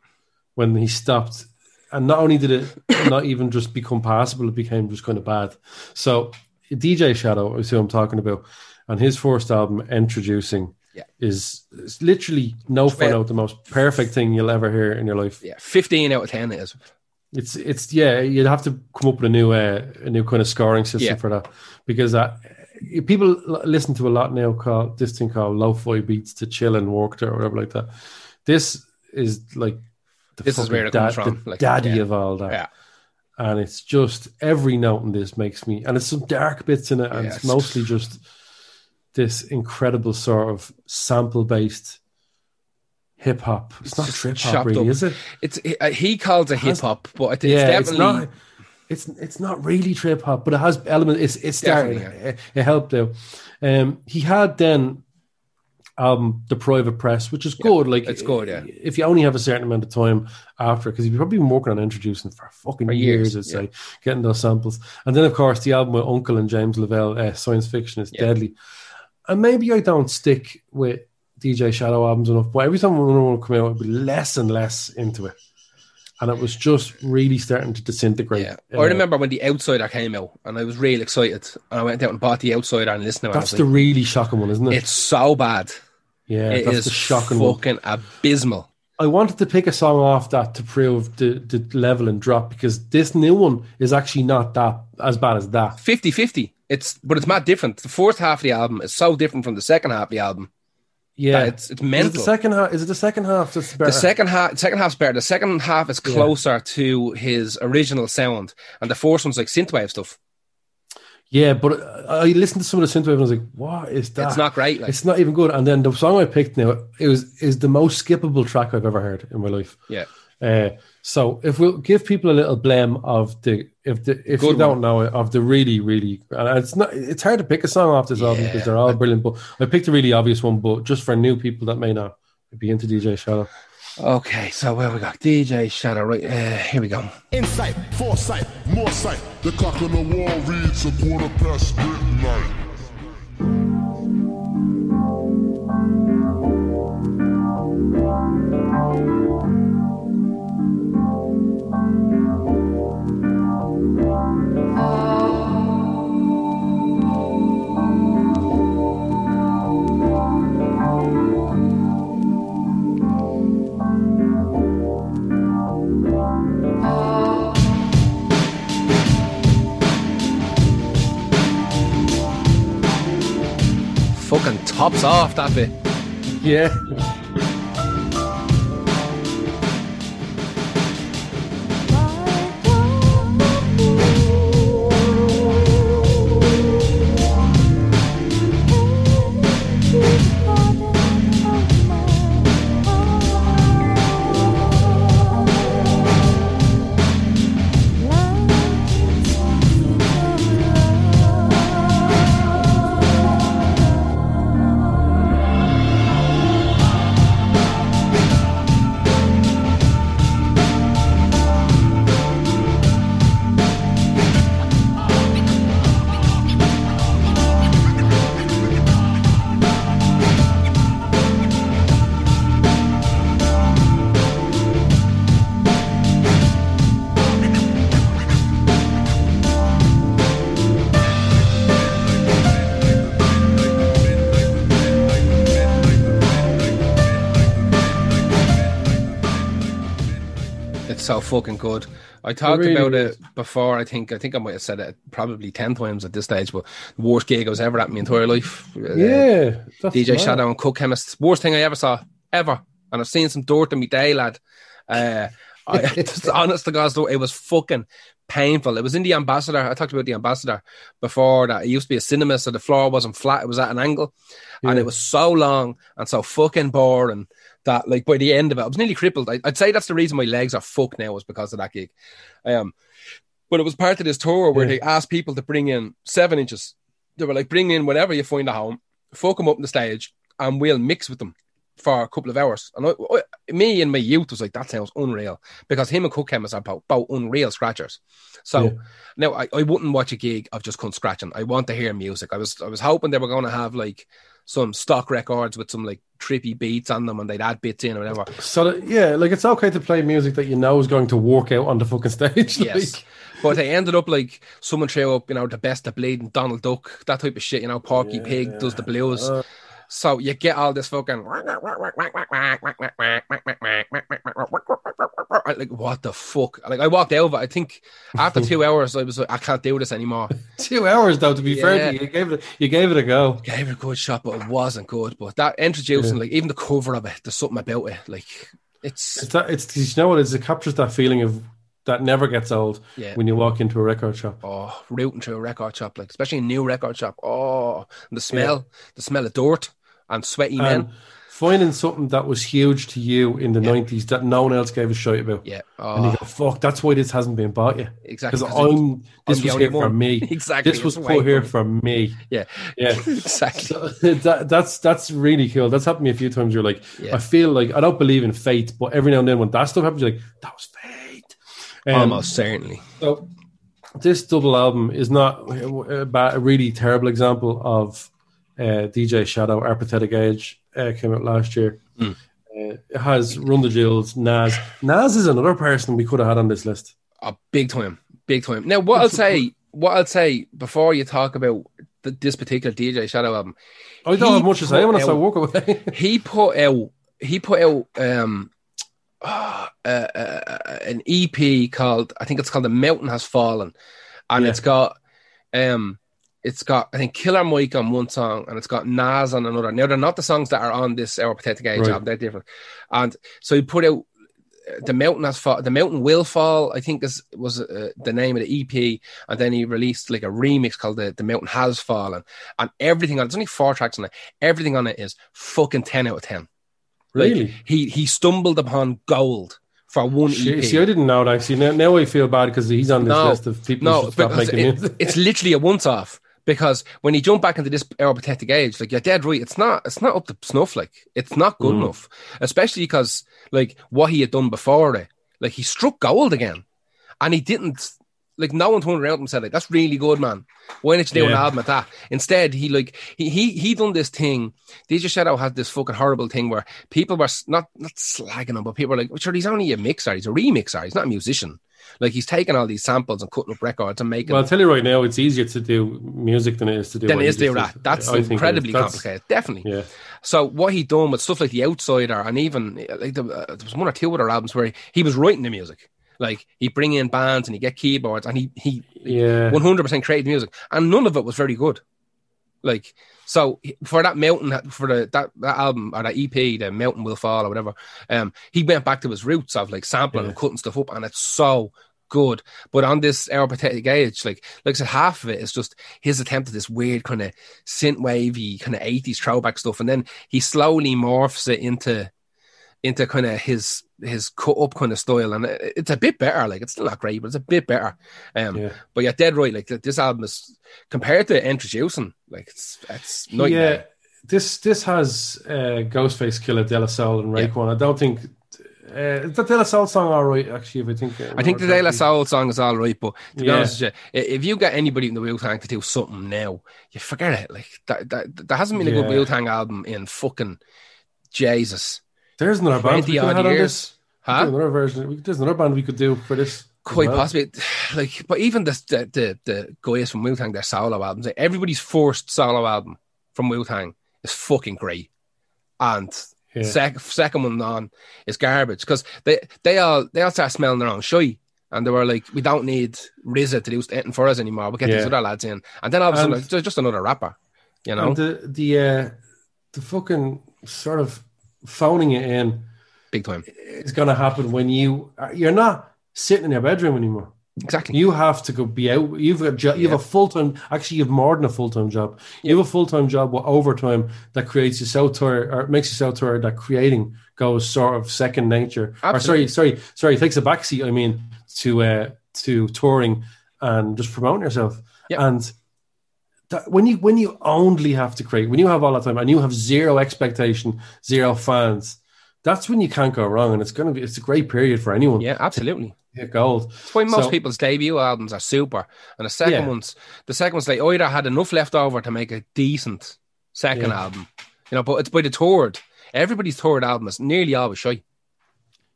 When he stopped. And not only did it not even just become passable, it became just kind of bad. So DJ Shadow is who I'm talking about. And his first album, Introducing, is literally no fun out, the most perfect thing you'll ever hear in your life. Yeah, 15 out of 10 it is. It's you'd have to come up with a new kind of scoring system for that, because people listen to a lot now called this thing called lo-fi beats to chill and work to or whatever like that. This is like the daddy of all that, and it's just every note in this makes me, and it's some dark bits in it, and it's mostly just this incredible sort of sample based. Hip hop. It's not trip hop, really, is it? He calls it hip hop, but I think it's definitely it's not really trip hop, but it has elements. It's definitely it helped out. He had then The Private Press, which is good. Like it's good, if you only have a certain amount of time after, because he's probably been working on introducing for fucking years. I'd say getting those samples, and then of course the album with Uncle and James Lavelle, Science Fiction, is deadly. And maybe I don't stick with DJ Shadow albums enough, but every time another one would come out, I'd be less and less into it, and it was just really starting to disintegrate. I remember when The Outsider came out, and I was real excited, and I went out and bought The Outsider and listened to it. That's the really shocking one, isn't it? It's so bad. Yeah, it is the shocking fucking one. Abysmal. I wanted to pick a song off that to prove the level and drop, because this new one is actually not that as bad as that. 50-50. But it's not different. The first half of the album is so different from the second half of the album. Yeah, it's mental. Is it the second half that's better? The second half's better. The second half is closer to his original sound, and the first one's like synthwave stuff. Yeah, but I listened to some of the synthwave and I was like, "What is that?" It's not great. Like. It's not even good. And then the song I picked now is the most skippable track I've ever heard in my life. Yeah. So if we'll give people a little blame of the really, really, and it's hard to pick a song off this album because they're all brilliant, but I picked a really obvious one, but just for new people that may not be into DJ Shadow. Okay, so where we go? DJ Shadow, right? Here we go. Insight, foresight, more sight. The clock on the wall reads a quarter past midnight. Fucking tops off that bit. Yeah. So fucking good. I talked about it before. I think I might have said it probably 10 times at this stage, but the worst gig I was ever at in my entire life. Yeah. DJ right. Shadow and Cook Chemist. Worst thing I ever saw. Ever. And I've seen some dirt in my day, lad. Honest to God, it was fucking painful. It was in the Ambassador. I talked about the Ambassador before that. It used to be a cinema, so the floor wasn't flat. It was at an angle. Yeah. And it was so long and so fucking boring that, like, by the end of it, I was nearly crippled. I'd say that's the reason my legs are fucked now, is because of that gig. But it was part of this tour where they asked people to bring in 7 inches. They were like, bring in whatever you find at home, fuck them up on the stage, and we'll mix with them for a couple of hours. And me and my youth was like, that sounds unreal, because him and Cook Chemist are both unreal scratchers. So now I wouldn't watch a gig of just cunt scratching. I want to hear music. I was hoping they were going to have like some stock records with some like trippy beats on them, and they'd add bits in or whatever. So yeah, like, it's okay to play music that you know is going to work out on the fucking stage. Yes. Like. But they ended up like, someone threw up, you know, The Best of Bleeding, Donald Duck, that type of shit, you know, Porky Pig does the blues. So you get all this fucking like, what the fuck? Like, I walked over. I think after 2 hours, I was like, I can't do this anymore. 2 hours though, to be fair, you gave it a go. I gave it a good shot, but it wasn't good. But that introducing, like, even the cover of it, there's something about it. Like, it's you know what it is? It captures that feeling of that never gets old when you walk into a record shop. Oh, rooting through a record shop, like, especially a new record shop. Oh, and the smell of dirt. And sweaty men. Finding something that was huge to you in the 90s that no one else gave a shit about. Yeah. Oh. And you go, fuck, that's why this hasn't been bought yet. Exactly. Because this was here for me. Exactly. This was put here for me. Yeah. Yeah. Exactly. So that's really cool. That's happened to me a few times. You're like, I feel like I don't believe in fate, but every now and then when that stuff happens, you're like, that was fate. Almost certainly. So this double album is not a really terrible example of DJ Shadow. Our Pathetic Age came out last year. It has Run the Jewels, Nas. Nas is another person we could have had on this list. Oh, big time, big time. Now, what I'll say before you talk about this particular DJ Shadow album, I don't have much to say when I walk away. He put out an EP called, I think it's called The Mountain Has Fallen, and it's got, I think, Killer Mike on one song, and it's got Nas on another. Now, they're not the songs that are on this Our Pathetic Age album. They're different. And so he put out The Mountain Will Fall, I think was the name of the EP. And then he released like a remix called The Mountain Has Fallen. And everything on it, there's only 4 tracks on it. Everything on it is fucking 10 out of 10. Really? Like, he stumbled upon gold for one EP. See, I didn't know that. Actually, now I feel bad because he's on this list of people who should stop making music. It's literally a once-off. Because when you jump back into this Our Pathetic Age, like, you're dead right. It's not up to snuff. Like, it's not good enough, especially because, like, what he had done before it, like, he struck gold again, and he didn't. Like, no one turned around and said, like, that's really good, man. Why didn't you do an album at that? Instead, he done this thing. DJ Shadow had this fucking horrible thing where people were not slagging him, but people were like, well, sure, he's only a mixer. He's a remixer. He's not a musician. Like, he's taking all these samples and cutting up records and making... Well, I'll tell you right now, it's easier to do music than it is to do... that. That's incredibly complicated, definitely. Yeah. So what he done with stuff like The Outsider, and even, like, there was one or two other albums where he was writing the music. Like, he'd bring in bands and he'd get keyboards and he 100% created music. And none of it was very good. Like, so for that Mountain, for that album or that EP, The Mountain Will Fall or whatever, he went back to his roots of, like, sampling and cutting stuff up, and it's so good. But on this Our Pathetic Age, like I said, half of it is just his attempt at this weird kind of synthwavy kind of 80s throwback stuff. And then he slowly morphs it into kind of his cut up kind of style, and it's a bit better. Like, it's still not great, but it's a bit better. But you're dead right. Like, this album is, compared to Introducing, like, it's nightmare. Yeah, this has Ghostface Killer, De La Soul, and Raekwon. I don't think the De La Soul song all right. Actually, I think the De La Soul song is all right. But to be honest with you, if you get anybody in the Wu-Tang to do something now, you forget it. Like, that hasn't been a good Wu-Tang album in fucking Jesus. There's another band we could do this. Huh? Another version. There's another band we could do for this. Quite possibly. Like, but even the guys from Wu-Tang, their solo albums, like, everybody's first solo album from Wu-Tang is fucking great, and second one on is garbage, because they all start smelling their own shit, and they were like, we don't need RZA to do anything for us anymore. We'll get these other lads in, and then obviously there's just another rapper, you know. And the fucking sort of phoning it in big time is going to happen when you're not sitting in your bedroom anymore. Exactly. You have to go be out. You have a full-time, actually you have more than a full-time job. You have a full-time job with overtime that creates you so tired, or makes you so tired that creating goes sort of second nature. Absolutely. Or sorry, takes a backseat, I mean, to touring and just promoting yourself. Yep. And when you only have to create, when you have all that time and you have zero expectation, zero fans, that's when you can't go wrong, and it's a great period for anyone. Yeah, absolutely. Yeah, gold. That's why most people's debut albums are super, and the second one's like either had enough left over to make a decent second album, you know. But it's by the third. Everybody's third album is nearly always shy.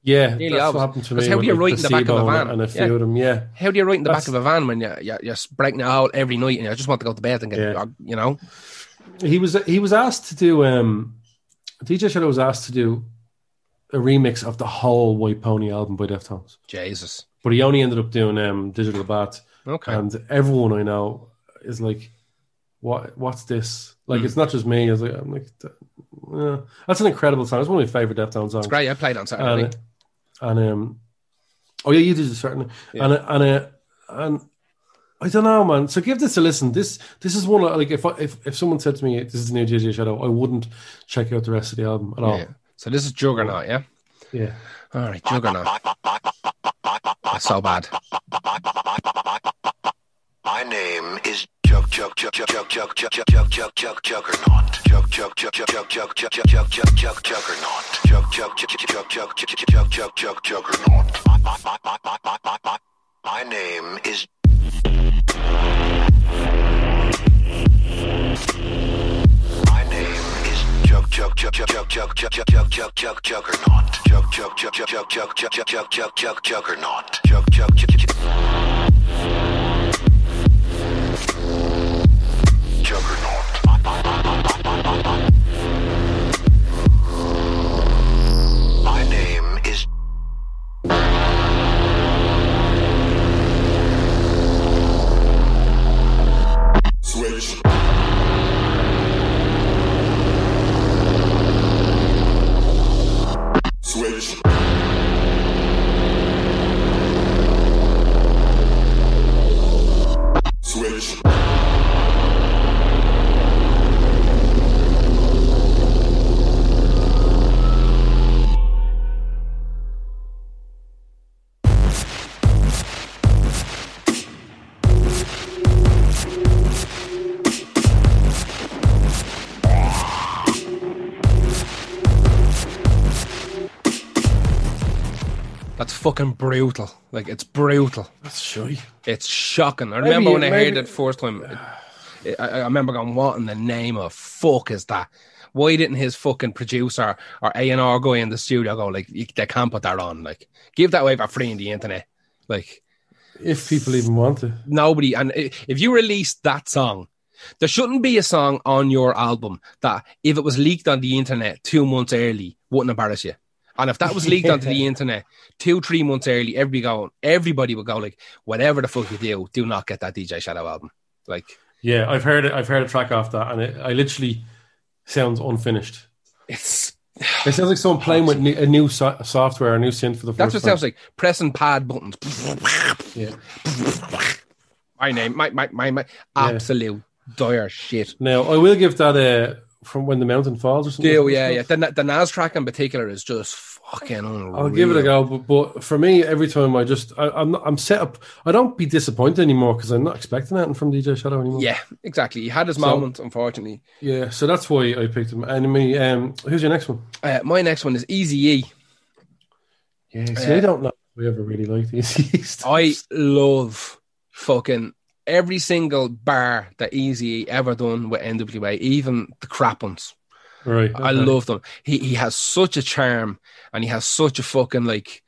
Yeah, nearly that's always. What happened to me. Because how do you write in the back of a van? And a few of them, How do you write in the back of a van when you're breaking it out every night and you just want to go to bed and get, you know? He was asked to do, DJ Shadow was asked to do a remix of the whole White Pony album by Deftones. Jesus. But he only ended up doing Digital Bat. Okay. And everyone I know is like, what's this? Like, it's not just me. I'm like, that's an incredible song. It's one of my favorite Deftones songs. It's great. I played on Saturday. You did a certain. Yeah. And I don't know, man. So give this a listen. This is one of, like, if someone said to me, "This is the new DJ Shadow," I wouldn't check out the rest of the album at all. Yeah. So this is Juggernaut, yeah. Yeah. All right, Juggernaut. That's so bad. My name is Juggernaut. My name is. Juggernaut. My name is. Switch. Switch. fucking brutal. Like, it's brutal. That's shitty. It's shocking. I remember when I heard it first time. I remember going, what in the name of fuck is that? Why didn't his fucking producer or A&R guy in the studio go, like, they can't put that on? Like, give that away for free on the internet. Like, if people even want to. Nobody. And if you release that song, there shouldn't be a song on your album that, if it was leaked on the internet 2 months early, wouldn't embarrass you. And if that was leaked onto the internet 2-3 months early, everybody would go, like, whatever the fuck you do not get that DJ Shadow album. Like, yeah, I've heard a track off that, and it literally sounds unfinished. It sounds like someone playing with a new software, a new synth for the first time. That's what it sounds like, pressing pad buttons. Yeah. My absolute dire shit. Now, I will give that from When the Mountain Falls or something. Yeah. The Nas track in particular is just fucking unreal. I'll give it a go, but for me, every time I'm set up. I don't be disappointed anymore because I'm not expecting anything from DJ Shadow anymore. Yeah, exactly. He had his moment, unfortunately. Yeah, so that's why I picked him. Anyway, who's your next one? My next one is Eazy-E. Yeah, see, I don't know if we ever really liked Eazy-E stuff. I love fucking every single bar that Eazy-E ever done with NWA, even the crap ones. Right. I love them. He has such a charm, and he has such a fucking, like,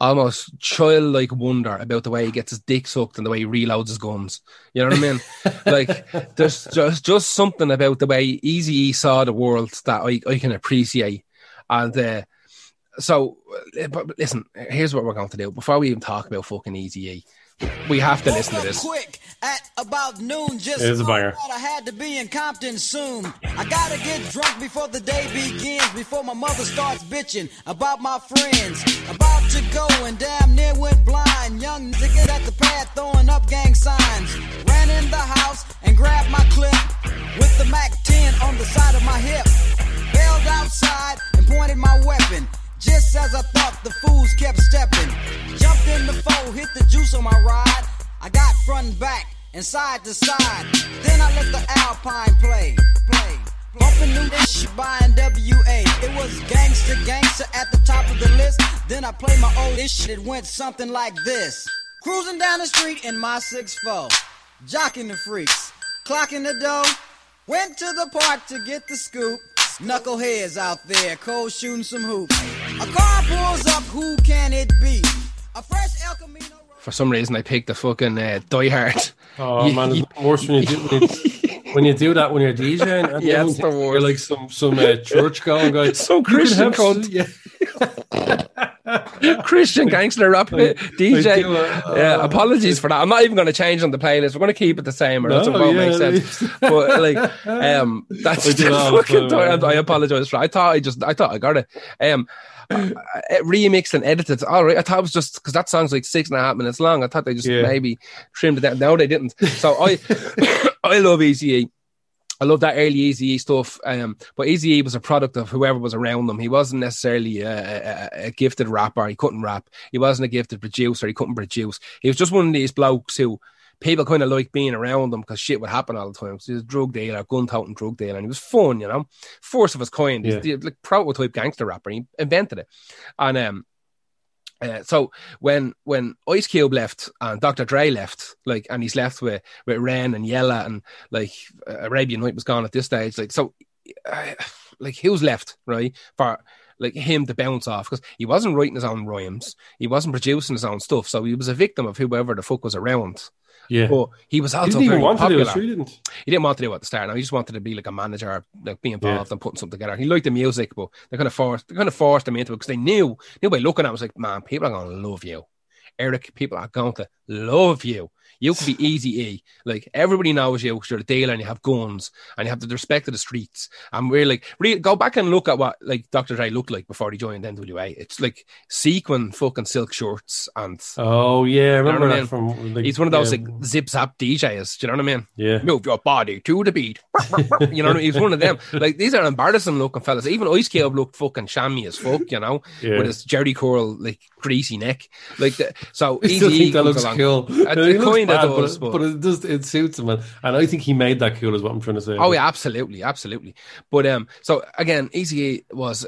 almost childlike wonder about the way he gets his dick sucked and the way he reloads his guns. You know what I mean? Like, there's just something about the way Eazy-E saw the world that I can appreciate. And so, but listen, here's what we're going to do. Before we even talk about fucking Eazy-E, we have to listen to this. Quick at about noon, just it is a banger. I had to be in Compton soon. I gotta get drunk before the day begins, before my mother starts bitching about my friends. About to go and damn near went blind. Young niggas at the pad throwing up gang signs. Ran in the house and grabbed my clip with the MAC-10 on the side of my hip. Bailed outside and pointed my weapon. Just as I thought, the fools kept stepping. Jumped in the foe, hit the juice on my ride. I got front and back and side to side. Then I let the Alpine play. Bumping new ish buying WA. It was gangster at the top of the list. Then I played my old ish. It went something like this. Cruising down the street in my 6'4", jocking the freaks, clocking the dough. Went to the park to get the scoop. Knuckleheads out there, cold shooting some hoops. A car pulls up, who can it be? A fresh El Camino. For some reason, I picked the fucking Die Hard. Oh, man, it's the worst when you do that when you're DJing. And yeah, it's the worst. You're like some church going guy. So Christian cunt. Yeah. Christian gangster rap DJ. Yeah, apologies for that. I'm not even going to change on the playlist. We're going to keep it the same, or else it won't make sense. But like, that's fucking. I apologize for that. I thought I got it. Remixed and edited. All right, I thought it was just because that song's like 6.5 minutes long. I thought they just maybe trimmed it down. No, they didn't. So I love Eazy-E. I love that early Eazy-E stuff. But Eazy-E was a product of whoever was around him. He wasn't necessarily a gifted rapper. He couldn't rap. He wasn't a gifted producer. He couldn't produce. He was just one of these blokes who people kind of liked being around him because shit would happen all the time. He was a drug dealer, gun-toting drug dealer, and he was fun, you know? First of his kind. He's the like, prototype gangster rapper. He invented it. And so when Ice Cube left and Dr. Dre left, like, and he's left with Ren and Yella, and like Arabian Night was gone at this stage. Like, so like he was left, right, for like him to bounce off, because he wasn't writing his own rhymes. He wasn't producing his own stuff. So he was a victim of whoever the fuck was around. Yeah, but he was also very popular. He didn't want to do it at the start. No, he just wanted to be like a manager, like be involved and putting something together. He liked the music, but they kind of forced him into it because they knew by looking at it, I was like, man, people are going to love you, Eric. People are going to love you. You could be Eazy-E. Like, everybody knows you because you're a dealer and you have guns and you have the respect of the streets. And we're like, go back and look at what like Dr. Dre looked like before he joined NWA. It's like sequin fucking silk shorts and... Oh, yeah, I remember that. I mean? From, like, he's one of those like zip-zap DJs, do you know what I mean? Yeah. Move your body to the beat. You know what I mean? He's one of them. Like, these are embarrassing looking fellas. Even Ice Cube looked fucking shammy as fuck, you know? Yeah. With his jerry curl, like, greasy neck. Like, So I still think that looks cool. It looks bad, but it does, it suits him, and I think he made that cool is what I'm trying to say. Oh yeah, absolutely, absolutely. But so again, Eazy-E was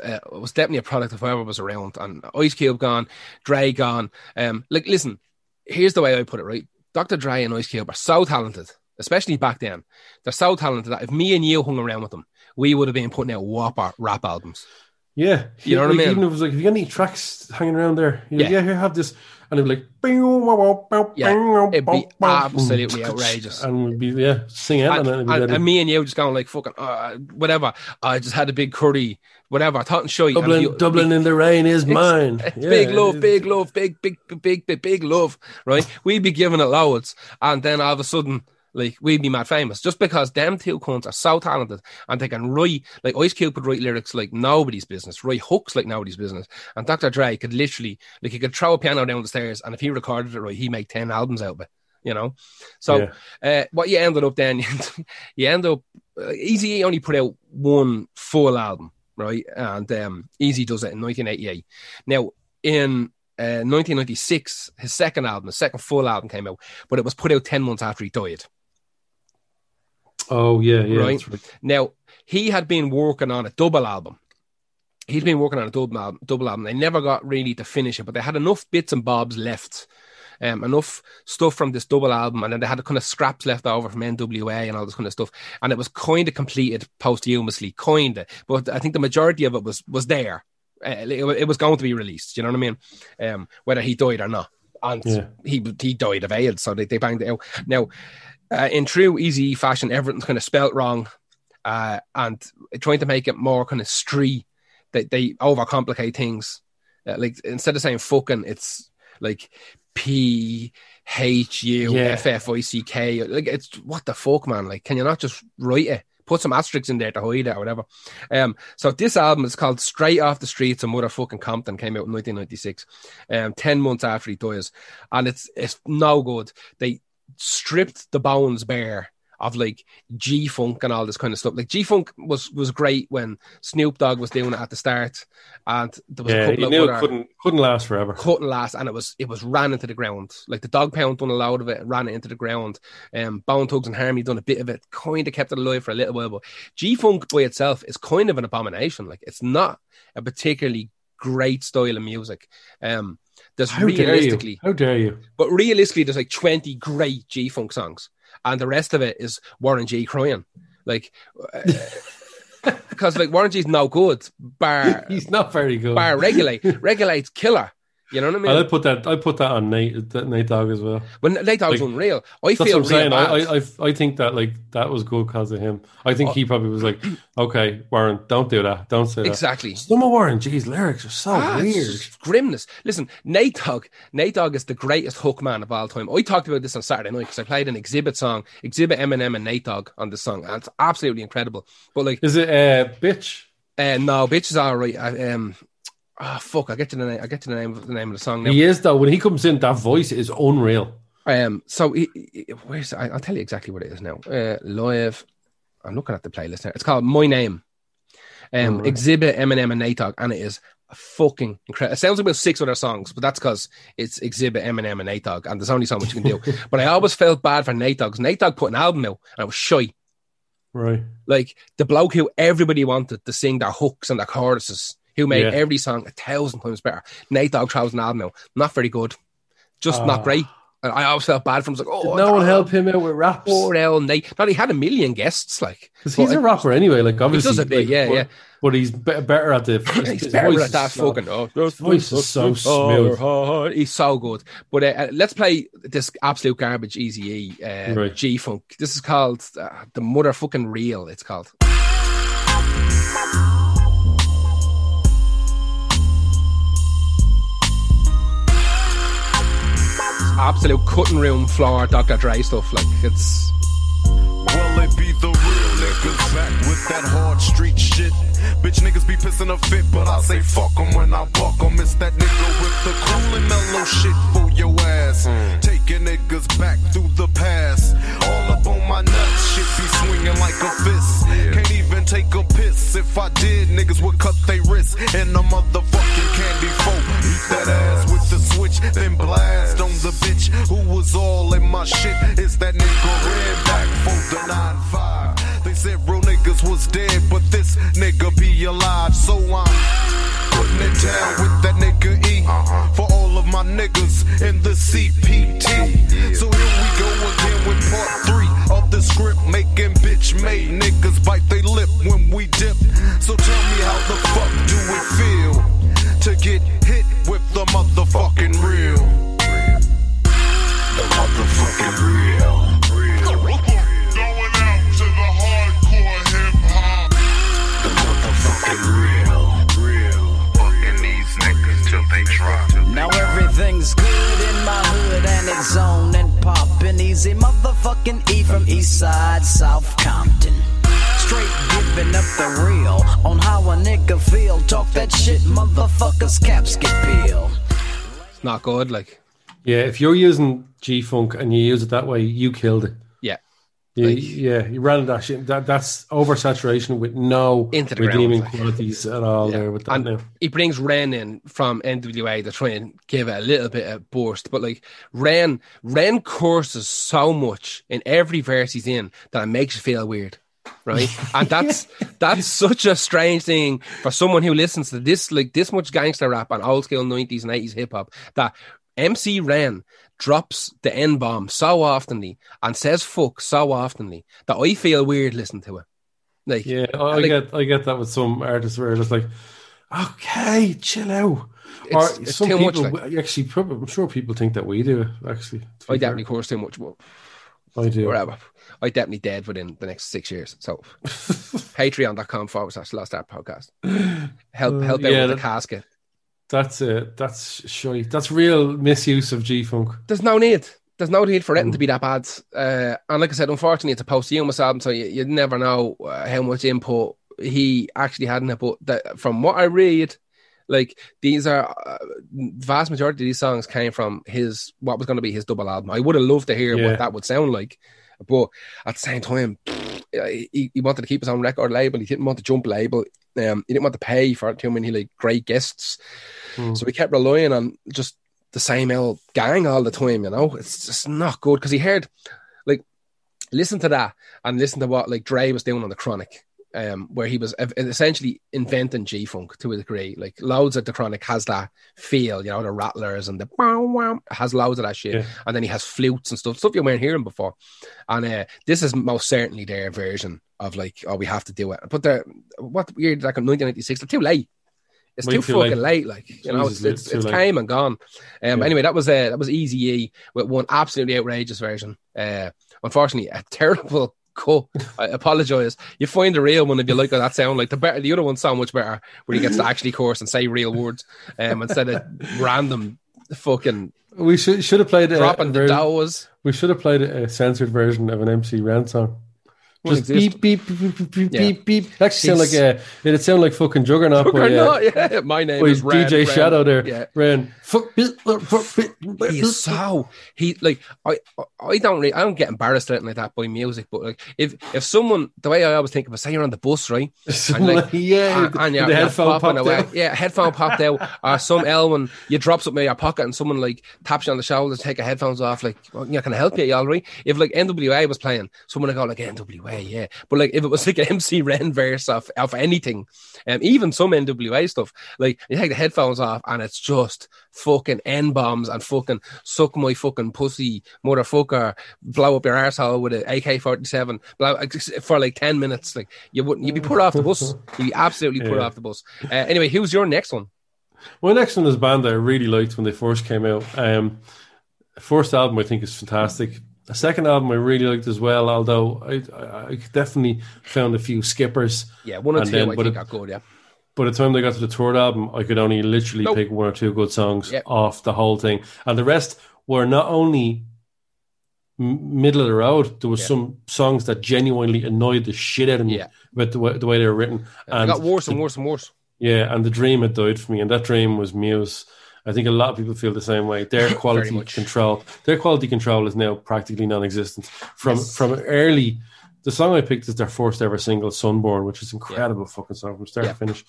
definitely a product of whoever was around, and Ice Cube gone, Dre gone. Like, listen, here's the way I put it, right? Dr. Dre and Ice Cube are so talented, especially back then. They're so talented that if me and you hung around with them, we would have been putting out whopper rap albums. Yeah. You know what I mean? Even if it was like, if you got any tracks hanging around there, yeah, here, have this. And it'd be like, it'd be absolutely outrageous. And we'd be, singing out. And me and you just going like, fucking, whatever. I just had a big curry, whatever. I thought and show you. Dublin in the rain is mine. Big love, right? We'd be giving it loads. And then all of a sudden, like, we'd be mad famous just because them two cunts are so talented and they can write, like Ice Cube could write lyrics like nobody's business, write hooks like nobody's business, and Dr. Dre could literally, like, he could throw a piano down the stairs, and if he recorded it right, he'd make 10 albums out of it, you know? So what you ended up then, you end up, Eazy-E only put out one full album, right? And Eazy does it in 1988. Now, in 1996, his second full album came out, but it was put out 10 months after he died. Oh, yeah. Right? Right. Now, he had been working on a double album. They never got really to finish it, but they had enough bits and bobs left, enough stuff from this double album, and then they had kind of scraps left over from NWA and all this kind of stuff, and it was kind of completed posthumously, kind of. But I think the majority of it was there. It was going to be released, you know what I mean? Whether he died or not. And he died of AIDS, so they banged it out. Now, in true Eazy-E fashion, everything's kind of spelt wrong, and trying to make it more kind of street. They overcomplicate things. Like, instead of saying fucking, it's like PHUFFICK. Like, it's what the fuck, man? Like, can you not just write it? Put some asterisks in there to hide it or whatever. So this album is called Straight Off the Streets of Motherfucking Compton, came out in 1996, 10 months after he dies. And it's no good. They stripped the bones bare of like G-Funk and all this kind of stuff. Like, G-Funk was great when Snoop Dogg was doing it at the start, and there was a couple of other, couldn't last forever. Couldn't last, and it was ran into the ground. Like, the Dog Pound done a lot of it, ran it into the ground. Bone Thugs and Harmony done a bit of it, kind of kept it alive for a little while. But G-Funk by itself is kind of an abomination. Like, it's not a particularly great style of music. Realistically, there's like 20 great G-Funk songs, and the rest of it is Warren G crying, like, because like Warren G's no good. Bar, he's not very good. Bar regulate's killer. You know what I mean? And I put that on Nate Dogg as well. When Nate Dogg's like, unreal. I think that like that was good because of him. I think he probably was like, okay, Warren, don't do that. Don't say that. Exactly. Some of Warren G's lyrics are so weird. Grimness. Listen, Nate Dogg is the greatest hook man of all time. I talked about this on Saturday night because I played an Exhibit Eminem and Nate Dogg on this song. And it's absolutely incredible. But like, is it Bitch? No, Bitch is all right. Ah, oh, fuck! I get to the name of the song now. He is, though. When he comes in, that voice is unreal. So where's? I'll tell you exactly what it is now. Live. I'm looking at the playlist now. It's called My Name. Right. Exhibit Eminem and Nate Dogg, and it is fucking incredible. It sounds like about 6 other songs, but that's because it's Exhibit Eminem and Nate Dogg, and there's only so much you can do. But I always felt bad for Nate Dogg. Nate Dogg put an album out, and I was shy. Right. Like the bloke who everybody wanted to sing their hooks and their choruses, who made every song 1,000 times better. Nate Dogg throws an album out. Not very good. Just not great. And I always felt bad for him. Like, no one helped him out with raps. Poor old Nate. No, he had a million guests. Like, because he's a rapper anyway. Like, obviously, he does a bit, like, yeah. But he's better at the. He's better at that fucking. His voice is so smooth. He's so good. But let's play this absolute garbage Eazy-E G Funk. This is called The Motherfucking Real. It's called. Absolute cutting room floor Dr. Dre stuff, like it's. Will it be the real niggas back with that hard street shit? Bitch niggas be pissing a fit, but I say fuck them when I walk them. It's that nigga with the cool and mellow shit for your ass. Taking niggas back through the past. All up on my nuts, shit be swinging like a fist. Can't even take a piss. If I did, niggas would cut they wrists. And the motherfucking candy folk. Eat that ass with the switch, then blast. bitch who was all in my shit. It's that nigga Redback for the 9-5. They said real niggas was dead, but this nigga be alive. So I'm putting it down with that nigga E for all of my niggas in the CPT. So here we go again with part 3 of the script, making bitch-made niggas bite they lip when we dip. So tell me, how the fuck do it feel to get hit with the motherfucking real? The motherfucking real. Going out to the hardcore hip-hop. The motherfucking real. Now everything's good in my hood and it's on and poppin'. Easy motherfucking E from East Side, South Compton. Straight giving up the real on how a nigga feel. Talk that shit, motherfuckers, caps get peeled. It's not good, like. Yeah, if you're using G-Funk and you use it that way, you killed it. Yeah. You ran that shit. That's oversaturation with no redeeming qualities at all. Yeah. There with that, and now he brings Ren in from NWA to try and give it a little bit of burst. But like Ren curses so much in every verse he's in that it makes you feel weird, right? And that's such a strange thing for someone who listens to this, like this much gangster rap and old school 90s and 80s hip hop, that MC Ren drops the N-bomb so oftenly and says fuck so oftenly that I feel weird listening to it. Like, yeah, I get that with some artists where it's like, okay, chill out. It's some too people, much. Like, actually, probably, I'm sure people think that we do, actually. I definitely curse too much. Well, I do. Whatever. I definitely dead within the next 6 years. So patreon.com/LostArtPodcast. Help out with the casket. That's shy. That's real misuse of G-Funk. There's no need. There's no need for it to be that bad. And like I said, unfortunately, it's a posthumous album, so you never know how much input he actually had in it. But from what I read, like these are vast majority of these songs came from his what was going to be his double album. I would have loved to hear what that would sound like, but at the same time, he wanted to keep his own record label. He didn't want to jump label. He didn't want to pay for too many like great guests, so he kept relying on just the same old gang all the time. You know, it's just not good because he heard, like, listen to that and listen to what like Dre was doing on the Chronic, where he was essentially inventing G-Funk to a degree. Like loads of the Chronic has that feel, you know, the rattlers and the wow wow has loads of that shit, and then he has flutes and stuff you weren't hearing before. And this is most certainly their version of like, oh, we have to do it. But what year did that come? 1996. Too late. It's too fucking late. Like, you know, it's came and gone. Anyway, that was Eazy-E with one absolutely outrageous version. Unfortunately, a terrible. Cool. I apologize. You find the real one if you like that sound. Like the other one's so much better, where he gets to actually course and say real words instead of random fucking. We should have played dropping the dows. We should have played a censored version of an MC Ren song. Just beep beep beep beep beep beep beep. Actually, it sounded like fucking Juggernaut. My name is Ren, DJ Shadow. There, Ren. I don't get embarrassed or anything like that by music. But like, if someone, the way I always think of it, say you're on the bus, right? And like, and the headphone popped out. Yeah, headphone popped out. Or some Elwin, you drop something in your pocket, and someone like taps you on the shoulder, take your headphones off. Like, well, yeah, can I help you? You all right? If like NWA was playing, someone would go like NWA. But like if it was like an MC Ren verse of anything, even some NWA stuff, like you take the headphones off and it's just fucking N-bombs and fucking suck my fucking pussy motherfucker, blow up your arsehole with an AK-47 for like 10 minutes. Like you'd be put off the bus. You'd be absolutely put off the bus. Anyway, who's your next one? My next one is a band that I really liked when they first came out. First album I think is fantastic. A second album I really liked as well, although I definitely found a few skippers. Yeah, one or two I think got good, yeah. By the time they got to the third album, I could only literally pick one or two good songs off the whole thing. And the rest were not only middle of the road, there was some songs that genuinely annoyed the shit out of me with the way they were written. And it got worse and worse and worse. Yeah, and the dream had died for me, and that dream was Muse. I think a lot of people feel the same way. Their quality control is now practically non-existent. From early, the song I picked is their first ever single, Sunborn, which is incredible fucking song from start to finish.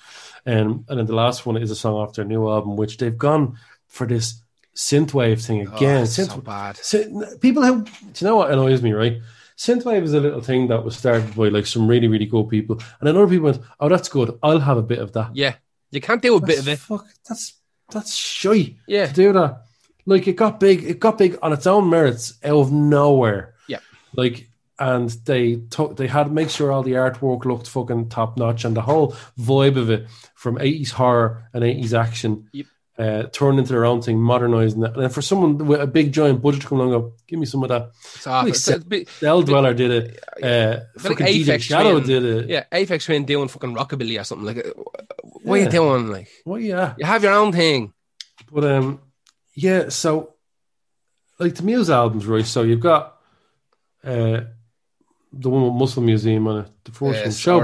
And then the last one is a song off their new album, which they've gone for this synthwave thing again. Synthwave, so bad. People who, do you know what annoys me, right? Synthwave is a little thing that was started by like some really, really cool people, and then other people went, "Oh, that's good. I'll have a bit of that." Yeah, you can't do a bit of it. Fuck, that's shy. Yeah, to do that. Like it got big. It got big on its own merits out of nowhere. Yeah, like. And they had to make sure all the artwork looked fucking top notch, and the whole vibe of it from 80s horror and 80s action turned into their own thing, modernizing it. And then for someone with a big giant budget to come along and go, give me some of that. Cell Dweller did it. Fucking like DJ Shadow did it. Yeah, Aphex Twin doing fucking rockabilly or something. Like, what are you doing? Like, you have your own thing. But so like the Muse albums, right? So you've got. The one with Muscle Museum on it. The first one,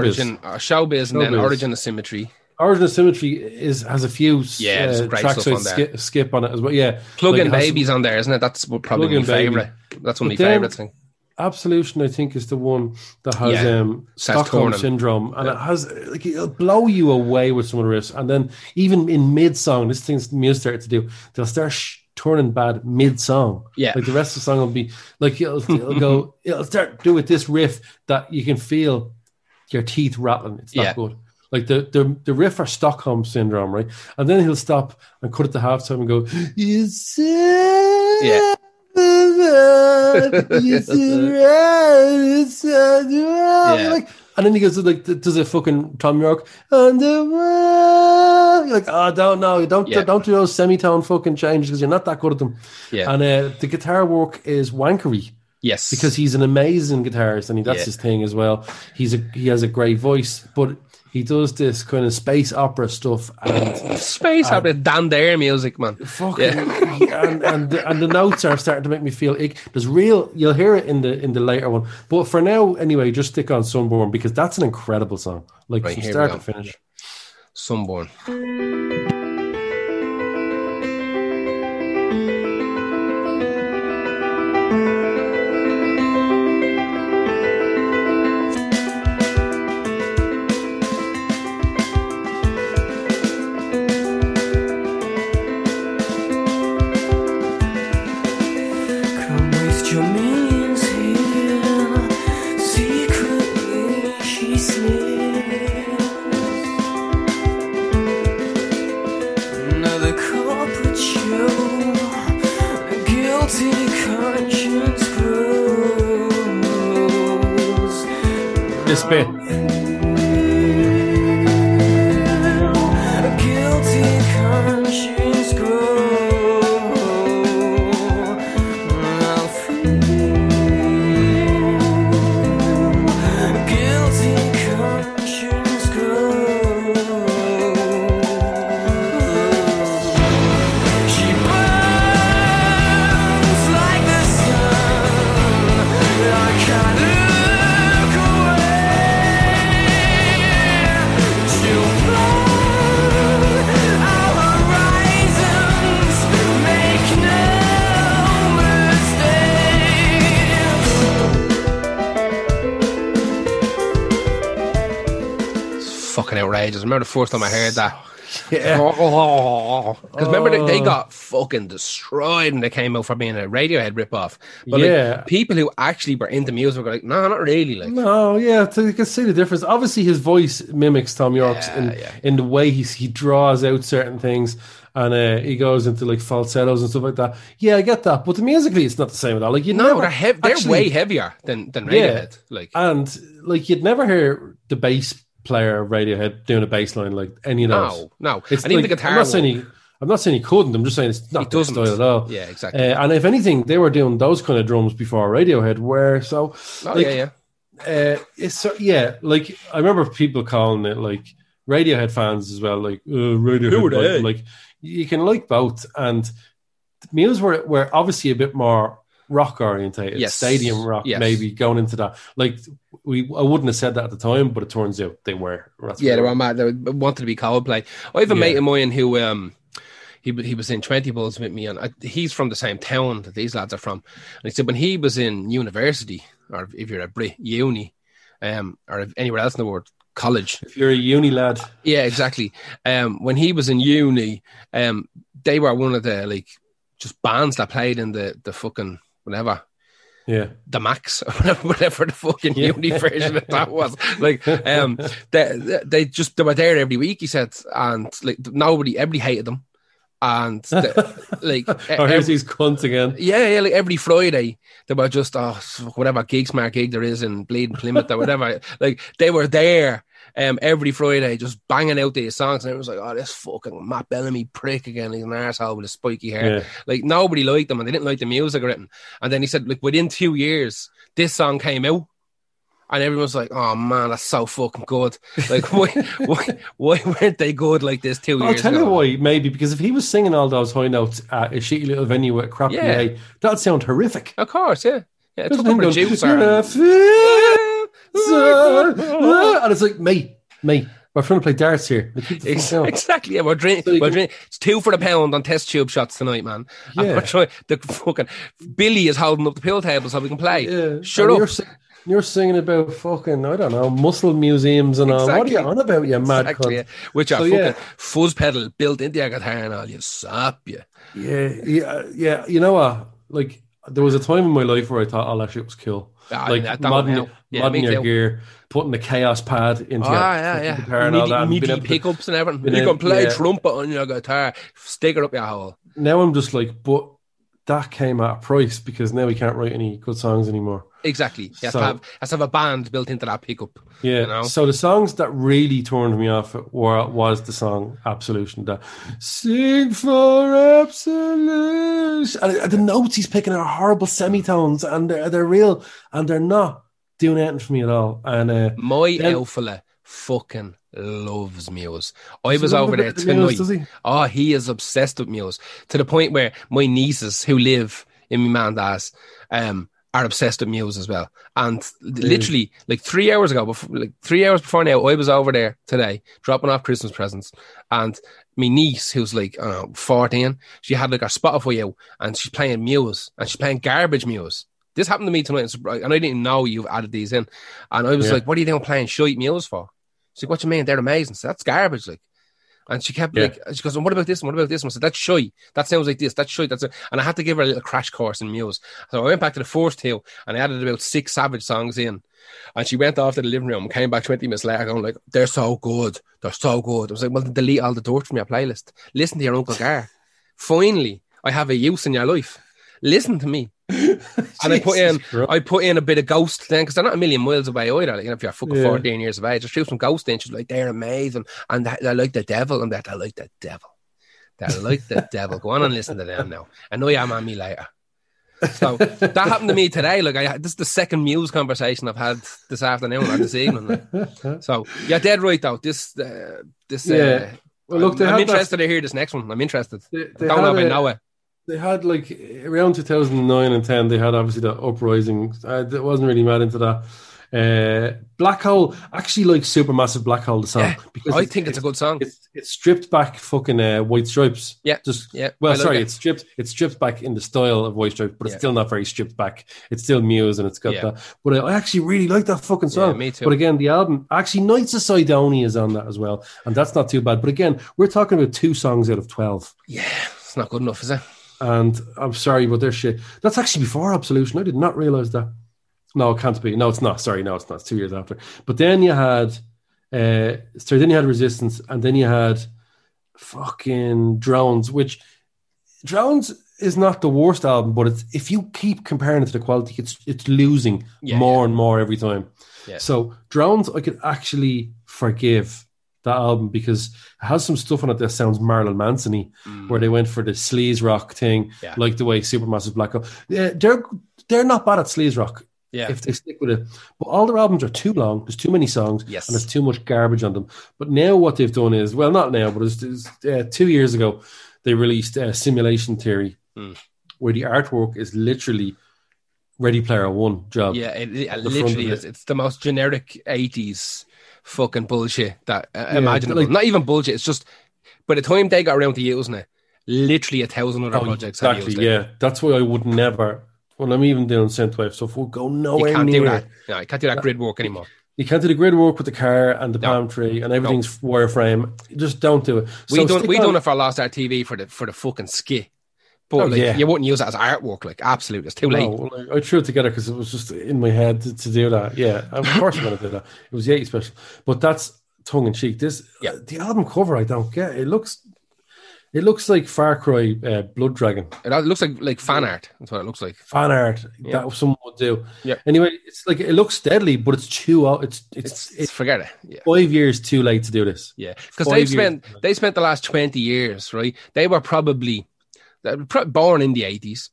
Showbiz. Showbiz, and then Origin of Symmetry. Origin of Symmetry has a few tracks on skip on it as well. Yeah, Plug-in Babies on there, isn't it? That's probably my favourite. That's one of my favourite things. Absolution, I think, is the one that has Stockholm Syndrome. And it has, like, it'll blow you away with some of the riffs. And then even in mid-song, this thing's Muse started to do, they'll start turning bad mid-song. Yeah. Like the rest of the song will be like it'll go, it'll start doing this riff that you can feel your teeth rattling. It's not good. Like the riff for Stockholm Syndrome, right? And then he'll stop and cut it to halftime and go, you see? Yeah. And then he goes like, does it fucking Tom York? And you're like, oh, don't know, don't do those semitone fucking changes because you're not that good at them. Yeah. And the guitar work is wankery. Yes, because he's an amazing guitarist, and that's his thing as well. He has a great voice, but he does this kind of space opera stuff and space opera Dan Dare music, man. And the notes are starting to make me feel ick. There's real, you'll hear it in the later one, but for now anyway, just stick on Sunborn because that's an incredible song, like right, from start to finish. Sunborn. Bit. Outrageous. I remember the first time I heard that. Yeah. Because remember they got fucking destroyed and they came out for being a Radiohead ripoff. But like, people who actually were into music were like, no, not really. Like, no, yeah, you can see the difference. Obviously, his voice mimics Tom York's in the way he draws out certain things. And he goes into like falsettos and stuff like that. Yeah, I get that, but musically, it's not the same at all. Like they're way heavier than Radiohead. Yeah. Like, and like you'd never hear the bass player Radiohead doing a bass line like any of those. No. It's and like, even the guitar. I'm not saying he couldn't. I'm just saying it's not their style at all. Yeah, exactly. And if anything, they were doing those kind of drums before Radiohead were. So, like I remember people calling it like Radiohead fans as well. Like Radiohead, who are they? Like you can like both. And Muse were obviously a bit more rock orientated, stadium rock, maybe going into that. Like I wouldn't have said that at the time, but it turns out they were. They were mad. They wanted to be Coldplay. I have a mate of mine who he was in 20 Bulls with me, and he's from the same town that these lads are from. And he said when he was in university, or if you're a Brit, uni, or anywhere else in the world, college. If you're a uni lad, yeah, exactly. When he was in uni, they were one of the like just bands that played in the fucking whatever. Yeah, the Max or whatever the fucking uni version of that was. Like, they were there every week. He said, and like everybody hated them, and here's these cunts again. Yeah, like every Friday they were just whatever gig there is in Bleeding Plymouth or whatever. Like they were there. Every Friday, just banging out these songs, and it was like, "Oh, this fucking Matt Bellamy prick again. He's an arsehole with a spiky hair." Yeah. Like nobody liked him, and they didn't like the music or anything. And then he said, "Like within 2 years, this song came out, and everyone's like, oh man, that's so fucking good. Like why weren't they good like this 2 years ago?" I'll tell you why. Maybe because if he was singing all those high notes at a shitty little venue with crap PA, that'd sound horrific. Of course, yeah. It took him to juice. And it's like, mate, we're trying to play darts here. Exactly. Yeah, we're drinking. It's 2 for the pound on test tube shots tonight, man. Yeah. And we're trying. The fucking Billy is holding up the pill table so we can play. Yeah. Shut up. You're singing about fucking, I don't know, muscle museums and all. What are you on about, you mad cunt? Yeah. Which are fucking fuzz pedal built into your guitar and all. You sap, you. Yeah. You know what? Like, there was a time in my life where I thought, oh, that shit was cool. Modding your gear, putting the chaos pad into your guitar and all that. MIDI pickups and everything. You can play trumpet on your guitar, stick it up your hole. Now I'm just like, but that came at a price because now we can't write any good songs anymore. Exactly. You have to have a band built into that pickup. Yeah. You know? So the songs that really turned me off was the song Absolution. That sing for Absolution. And the notes he's picking are horrible semitones and they're real and they're not doing anything for me at all. And my outfella fucking loves Muse. I was over there tonight. He is obsessed with Muse to the point where my nieces who live in my man dad's are obsessed with Muse as well. And literally, like 3 hours ago, before now, I was over there today dropping off Christmas presents. And my niece, who's like, I don't know, 14, she had like her Spotify out and she's playing Muse and she's playing garbage Muse. This happened to me tonight and I didn't know you've added these in. And I was like, what are you doing playing shite Muse for? She's like, what you mean? They're amazing. So that's garbage. Like, and she kept like, she goes, well, what about this one? What about this one? I said, that's shy. That sounds like this. That's shy. That's it. And I had to give her a little crash course in Muse. So I went back to the first two and I added about 6 Savage songs in. And she went off to the living room and came back 20 minutes later going like, they're so good. They're so good. I was like, well, delete all the dirt from your playlist. Listen to your Uncle Gar. Finally, I have a use in your life. Listen to me. And I put in a bit of Ghost then because they're not a million miles away either. Like, you know, if you're fucking 14 years of age, I threw some Ghost in. She's like, they're amazing, and they're like the devil. I'm like, they're like the devil. They're like the devil. Go on and listen to them now. I know you're on me later. So that happened to me today. Like, this is the second Muse conversation I've had this afternoon or this evening. Like. So you're dead right though. Well, look, I'm interested to hear this next one. I'm interested. I don't know if I know it. They had like around 2009 and 10. They had obviously that Uprising. I wasn't really mad into that. Black Hole, actually, like Supermassive Black Hole, the song. Yeah, because I think it's a good song. It's stripped back, fucking White Stripes. Yeah, Well, it's stripped back in the style of White Stripes, but it's still not very stripped back. It's still Muse, and it's got that. But I actually really like that fucking song. Yeah, me too. But again, the album actually Knights of Sidonia is on that as well, and that's not too bad. But again, we're talking about 2 songs out of 12. Yeah, it's not good enough, is it? And I'm sorry, but their shit. That's actually before Absolution. I did not realise that. No, it can't be. No, it's not. Sorry, no, it's not. It's 2 years after. But then you had, then you had Resistance, and then you had fucking Drones, which Drones is not the worst album, but it's, if you keep comparing it to the quality, it's losing more and more every time. Yeah. So Drones, I could actually forgive that album because it has some stuff on it that sounds Marilyn Manson-y, where they went for the sleaze rock thing, like the way Supermassive Black Hole. They're not bad at sleaze rock if they stick with it. But all their albums are too long. There's too many songs, and there's too much garbage on them. But now what they've done is, well, not now, but it was 2 years ago, they released Simulation Theory, where the artwork is literally Ready Player One job. Yeah, it literally is. It's the most generic 80s fucking bullshit that imaginable. Like, not even bullshit. It's just by the time they got around to using it, literally 1,000 other projects. Exactly. Have used it. That's why I would never. Well, I'm even doing synthwave stuff. We'll go nowhere. You can't do that. No, you can't do that grid work anymore. You can't do the grid work with the car and the palm tree and everything's wireframe. Just don't do it. We done it for Lost Art TV for the fucking skit. But you wouldn't use that as artwork, absolutely. It's too late. No, I threw it together because it was just in my head to do that. Yeah, of course I'm going to do that. It was the 80s special. But that's tongue-in-cheek. The album cover, I don't get. It looks like Far Cry Blood Dragon. It looks like fan art. That's what it looks like. Fan art. Yeah. That someone would do. Yeah. Anyway, it's it looks deadly, but it's too out. It's forget it. Yeah. 5 years too late to do this. Yeah, because they spent the last 20 years, right? They were probably born in the 80s,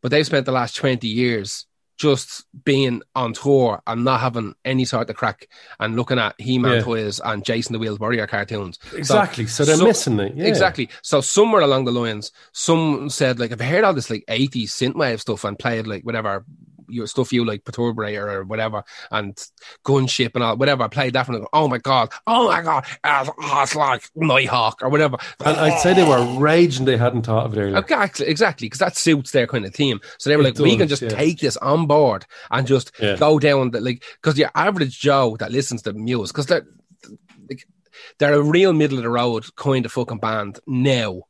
but they've spent the last 20 years just being on tour and not having any sort of crack and looking at He-Man toys and Jason the Wheeled Warrior cartoons. Exactly. So they're missing it. Yeah. Exactly. So somewhere along the lines, someone said, I've heard all this 80s synthwave stuff and played whatever stuff you like, Perturbator or whatever, and Gunship and all, whatever. I played that from oh my God, it's like Nighthawk or whatever. And I'd say they were raging they hadn't thought of it earlier. Exactly, because that suits their kind of theme. So they were we can just take this on board and just go down the, because your average Joe that listens to Muse, because they're a real middle of the road kind of fucking band now.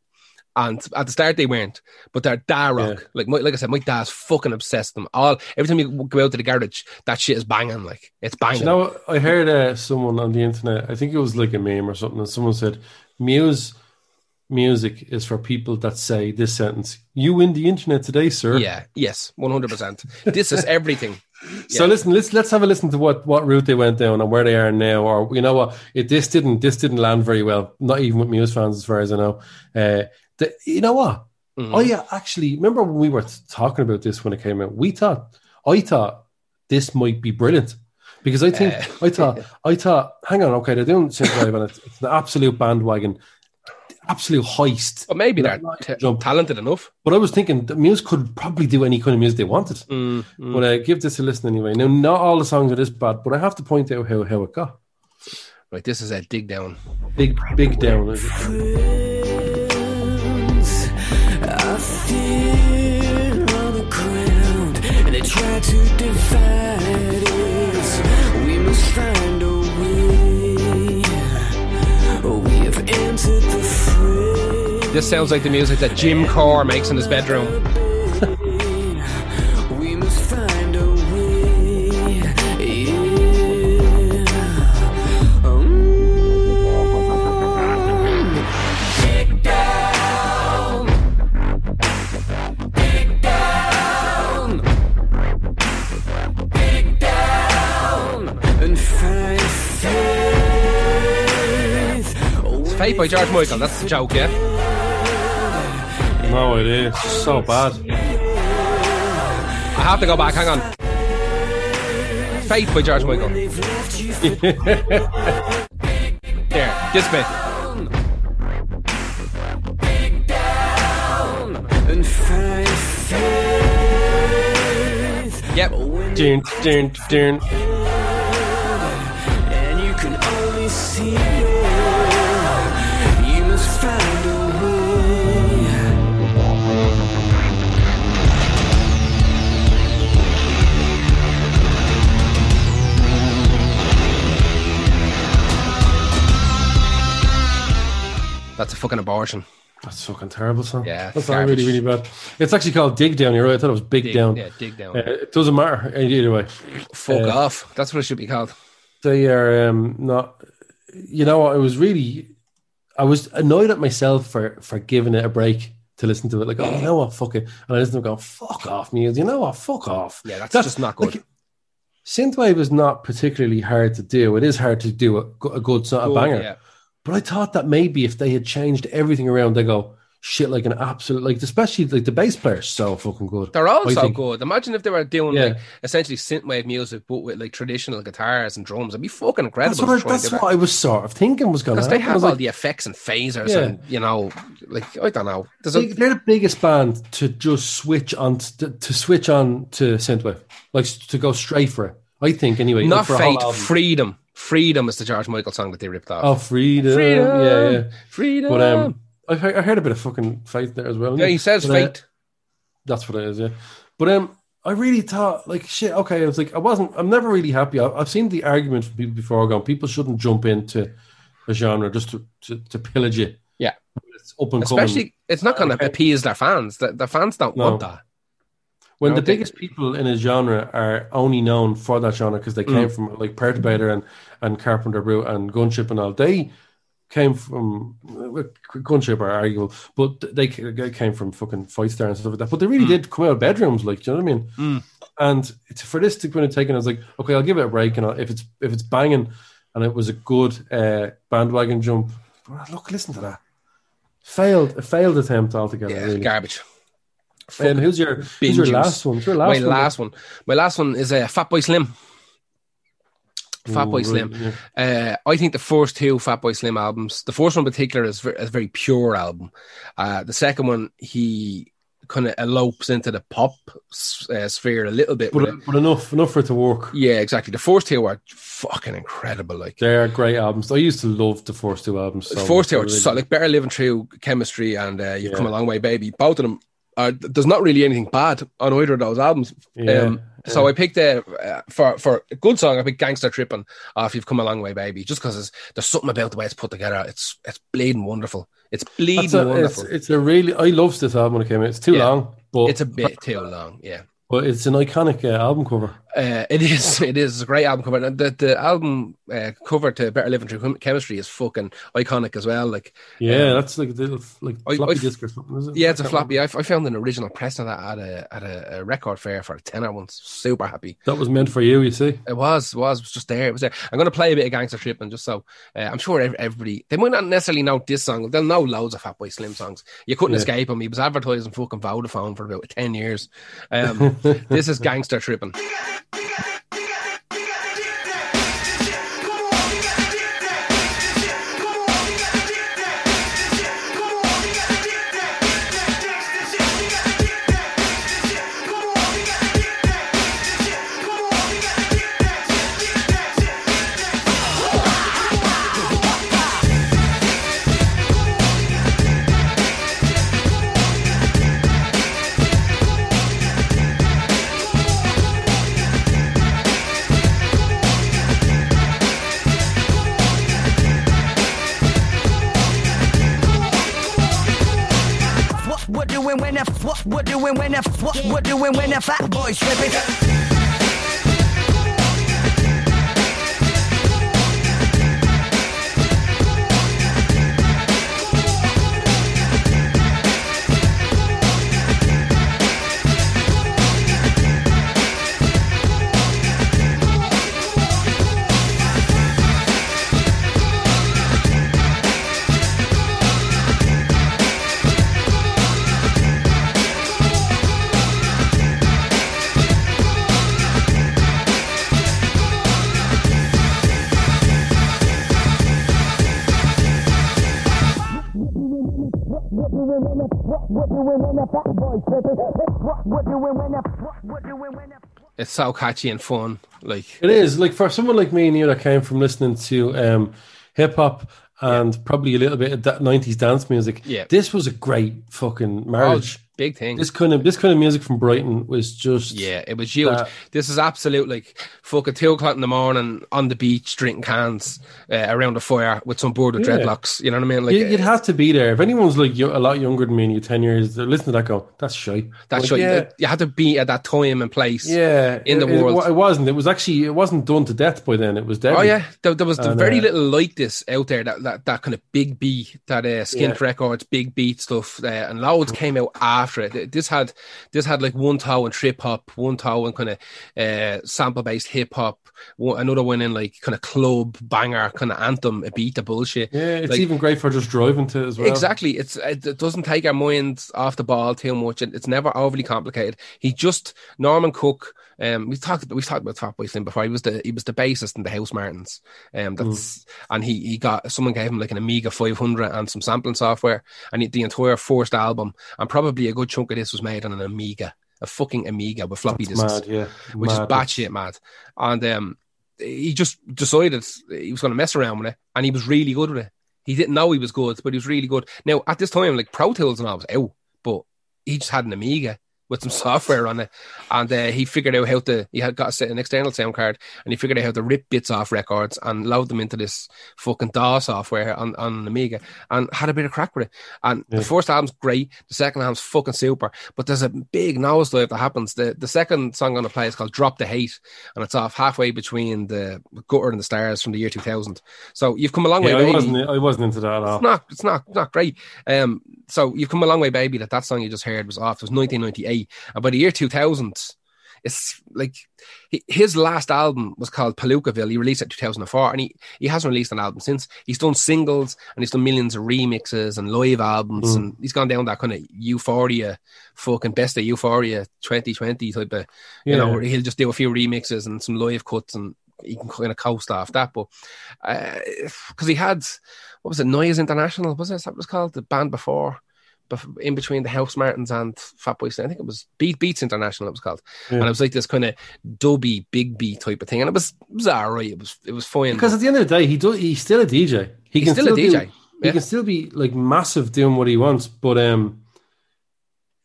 And at the start, they weren't, but they're da rock. Yeah. Like I said, my dad's fucking obsessed with them. Every time you go out to the garage, that shit is banging. It's banging. You know, I heard someone on the internet, I think it was a meme or something, and someone said, music is for people that say this sentence, "You win the internet today, sir." Yeah, yes, 100%. This is everything. Yeah. So listen, let's have a listen to what route they went down and where they are now. Or you know what, this didn't land very well, not even with Muse fans as far as I know. You know what? Mm-hmm. Actually, remember when we were talking about this when it came out? I thought this might be brilliant because I thought, hang on, okay, they're doing synthwave and it's an absolute bandwagon, absolute heist. But maybe they're talented enough. But I was thinking the Muse could probably do any kind of music they wanted. Mm-hmm. But give this a listen anyway. Now, not all the songs are this bad, but I have to point out how it got. Right, this is a Dig Down. Big Down. Is it? I feel on the ground, and they try to divide us. We must find a way. We have entered the fray. This sounds like the music that Jim Corr makes in his bedroom. We must find a way. Yeah. Fate by George Michael, that's the joke, yeah? No, it is. So bad. I have to go back, hang on. Fate by George Michael. There, this bit. Yep. Dun. And you can only see. That's a fucking abortion. That's a fucking terrible song. Yeah, that's really, really bad. It's actually called Dig Down. You're right. I thought it was Big Down. Yeah, Dig Down. It doesn't matter either way. Fuck off. That's what it should be called. They are not. You know, I was annoyed at myself for giving it a break to listen to it. You know what? Fuck it. And I listened to it going, fuck off, Muse. You know what? Fuck off. Yeah, that's just not good. Synthwave is not particularly hard to do. It is hard to do a good sort of banger. Yeah. But I thought that maybe if they had changed everything around, they go shit an absolute especially the bass player's so fucking good. They're all so good. Imagine if they were doing essentially synthwave music, but with traditional guitars and drums. It'd be fucking incredible. That's what I was sort of thinking was going to happen. Because they have all the effects and phasers and I don't know. They're the biggest band to just switch on to synthwave, to go straight for it. I think anyway. Not Fate, Freedom. Freedom is the George Michael song that they ripped off. Oh, Freedom. Yeah. Freedom. But I heard a bit of fucking Fate there as well. Yeah, he says Fate. That's what it is, yeah. But I really thought, shit, okay, I was I'm never really happy. I've seen the argument from people before going, people shouldn't jump into a genre just to pillage it. Yeah. it's up and coming. Especially, it's not going to appease their fans. The fans don't want that. When the biggest people in a genre are only known for that genre because they came from like Perturbator and Carpenter Brut and Gunship and all, they came from Gunship are arguable, but they came from fucking Fight Star and stuff like that. But they really did come out of bedrooms, like, do you know what I mean? And it's, for this to kind of take, and I was like, okay, I'll give it a break, and I'll, if it's banging, and it was a good bandwagon jump. Look, listen to that. A failed attempt altogether. Yeah, really. Garbage. And who's your last one? My last one is Fat Boy Slim. Fat Boy Slim. Yeah. I think the first two Fat Boy Slim albums, the first one in particular is a very pure album. The second one, he kind of elopes into the pop sphere a little bit. But enough for it to work. Yeah, exactly. The first two are fucking incredible. Like, they are great albums. I used to love the first two albums. The first two are just like Better Living Through, Chemistry, and You've Come a Long Way, Baby. Both of them. There's not really anything bad on either of those albums. So I picked for a good song, I picked Gangster Trippin' off You've Come a Long Way, Baby, just because there's something about the way it's put together. It's bleeding wonderful. It's a really... I loved this album when it came out. It's too long. But it's a bit too long, yeah. But it's an iconic album cover. It is. It's a great album cover. And the album cover to Better Living Through Chemistry is fucking iconic as well. Like, that's like a little floppy disc or something, is it? Yeah, it's a floppy. I found an original press of that at a record fair for a tenner once. Super happy. That was meant for you, you see. It was. It was just there. It was there. I'm going to play a bit of Gangster Trippin' just so... I'm sure everybody... They might not necessarily know this song. They'll know loads of Fatboy Slim songs. You couldn't escape him. He was advertising fucking Vodafone for about 10 years. This is Gangster Trippin'. When the fat boy slipping. It's so catchy and fun. Like, it is. Like, for someone like me and you that came from listening to hip hop and probably a little bit of that 90s dance music, this was a great fucking marriage. Oh, big thing. This kind of music from Brighton was just... Yeah, it was huge. This is absolute, like, fucking 2 o'clock in the morning on the beach drinking cans around the fire with some board with dreadlocks. You know what I mean? Like, you'd have to be there. If anyone's like a lot younger than me and you're 10 years, they're listening to that going, that's shy. That's shy. Yeah. You had to be at that time and place in the world. It wasn't. It was actually... It wasn't done to death by then. It was dead. Oh, yeah. There was very little like this out there, that kind of big beat, that Skint Records, big beat stuff, and loads came out after it. This had like one toe in trip hop, one toe in kind of sample based hip hop, another one in like kind of club banger, kind of anthem, a beat, the bullshit. Yeah, it's like, even great for just driving to it as well. Exactly, it doesn't take our minds off the ball too much, and it's never overly complicated. Norman Cook. We've talked about Fat Boy Slim before. He was the bassist in the House Martins. And someone gave him like an Amiga 500 and some sampling software, and the entire first album and probably a good chunk of this was made on an Amiga, a fucking Amiga with floppy disks, which is batshit mad. And he just decided he was going to mess around with it, and he was really good with it. He didn't know he was good, but he was really good. Now at this time, like Pro Tools and all was out, but he just had an Amiga. with some software on it, and he figured out how to. He had got an external sound card, and he figured out how to rip bits off records and load them into this fucking DAW software on Amiga, and had a bit of crack with it. And the first album's great, the second album's fucking super, but there's a big nosedive that happens. The second song I'm going to play is called "Drop the Hate," and it's off halfway between the Gutter and the Stars from the year 2000. So you've come a long way. Baby. I wasn't into that at all. It's not great. So you've come a long way, baby. That song you just heard was off. It was 1998, and by the year 2000, it's like his last album was called Palookaville. He released it in 2004, and he hasn't released an album since. He's done singles, and he's done millions of remixes and live albums, and he's gone down that kind of Euphoria, fucking best of Euphoria 2020 type of, you know, where he'll just do a few remixes and some live cuts, and he can kind of coast off that. But because he had, what was it, Noise International, was it? That was called the band before. But in between the House Martins and Fat Boy Slim, I think it was Beats International. It was called, and it was like this kind of dubby, big beat type of thing, and it was all right. It was fine because at the end of the day, he's still a DJ. He's still a DJ. He can still be like massive doing what he wants, but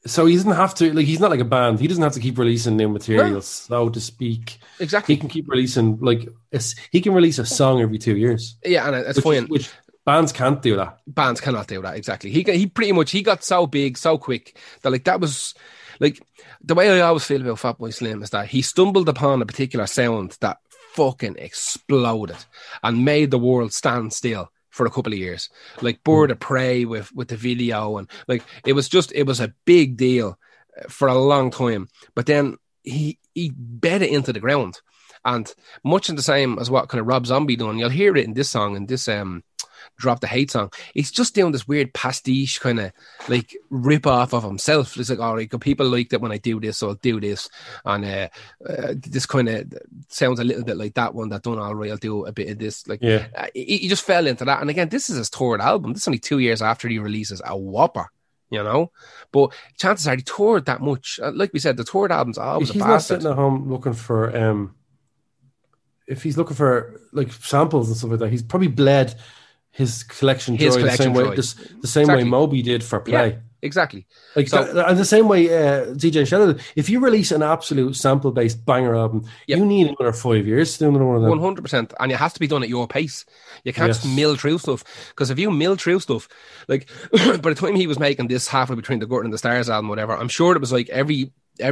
so he doesn't have to, like, he's not like a band. He doesn't have to keep releasing new materials, so to speak. Exactly, he can keep releasing he can release a song every 2 years. Yeah, and it's fine. Which bands can't do that. Bands cannot do that, exactly. He got so big so quick that the way I always feel about Fat Boy Slim is that he stumbled upon a particular sound that fucking exploded and made the world stand still for a couple of years. Like Bird of Prey with the video, and like it was a big deal for a long time. But then he bed it into the ground, and much in the same as what kind of Rob Zombie done. You'll hear it in this song, in this Drop the Hate song. He's just doing this weird pastiche kind of like rip off of himself. It's like, all right, people like that when I do this, so I'll do this. And this kind of sounds a little bit like that one that done all right. I'll do a bit of this. He just fell into that. And again, this is his third album. This is only 2 years after he releases a whopper, you know. But chances are he toured that much. Like we said, the third album's always a bastard. He's not sitting at home looking for if he's looking for like samples and stuff like that. He's probably bled his collection droid the same way Moby did for Play. Yeah, exactly. Like so, and the same way DJ Shadow, if you release an absolute sample-based banger album, you need another 5 years to do another one of them. 100%. And it has to be done at your pace. You can't just mill through stuff. Because if you mill through stuff, like by the time he was making this halfway between the Gurton and the Stars album, whatever, I'm sure it was like every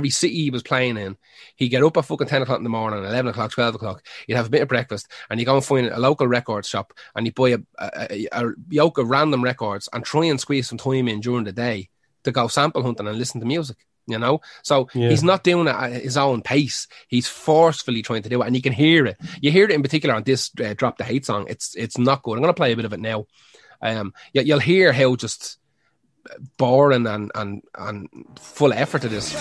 city he was playing in, he'd get up at fucking 10 o'clock in the morning, 11 o'clock, 12 o'clock. He'd have a bit of breakfast, and he'd go and find a local record shop, and he'd buy a yoke of random records and try and squeeze some time in during the day to go sample hunting and listen to music, you know? So he's not doing it at his own pace. He's forcefully trying to do it, and you can hear it. You hear it in particular on this Drop the Hate song. It's not good. I'm going to play a bit of it now. You'll hear how just boring and full effort it is.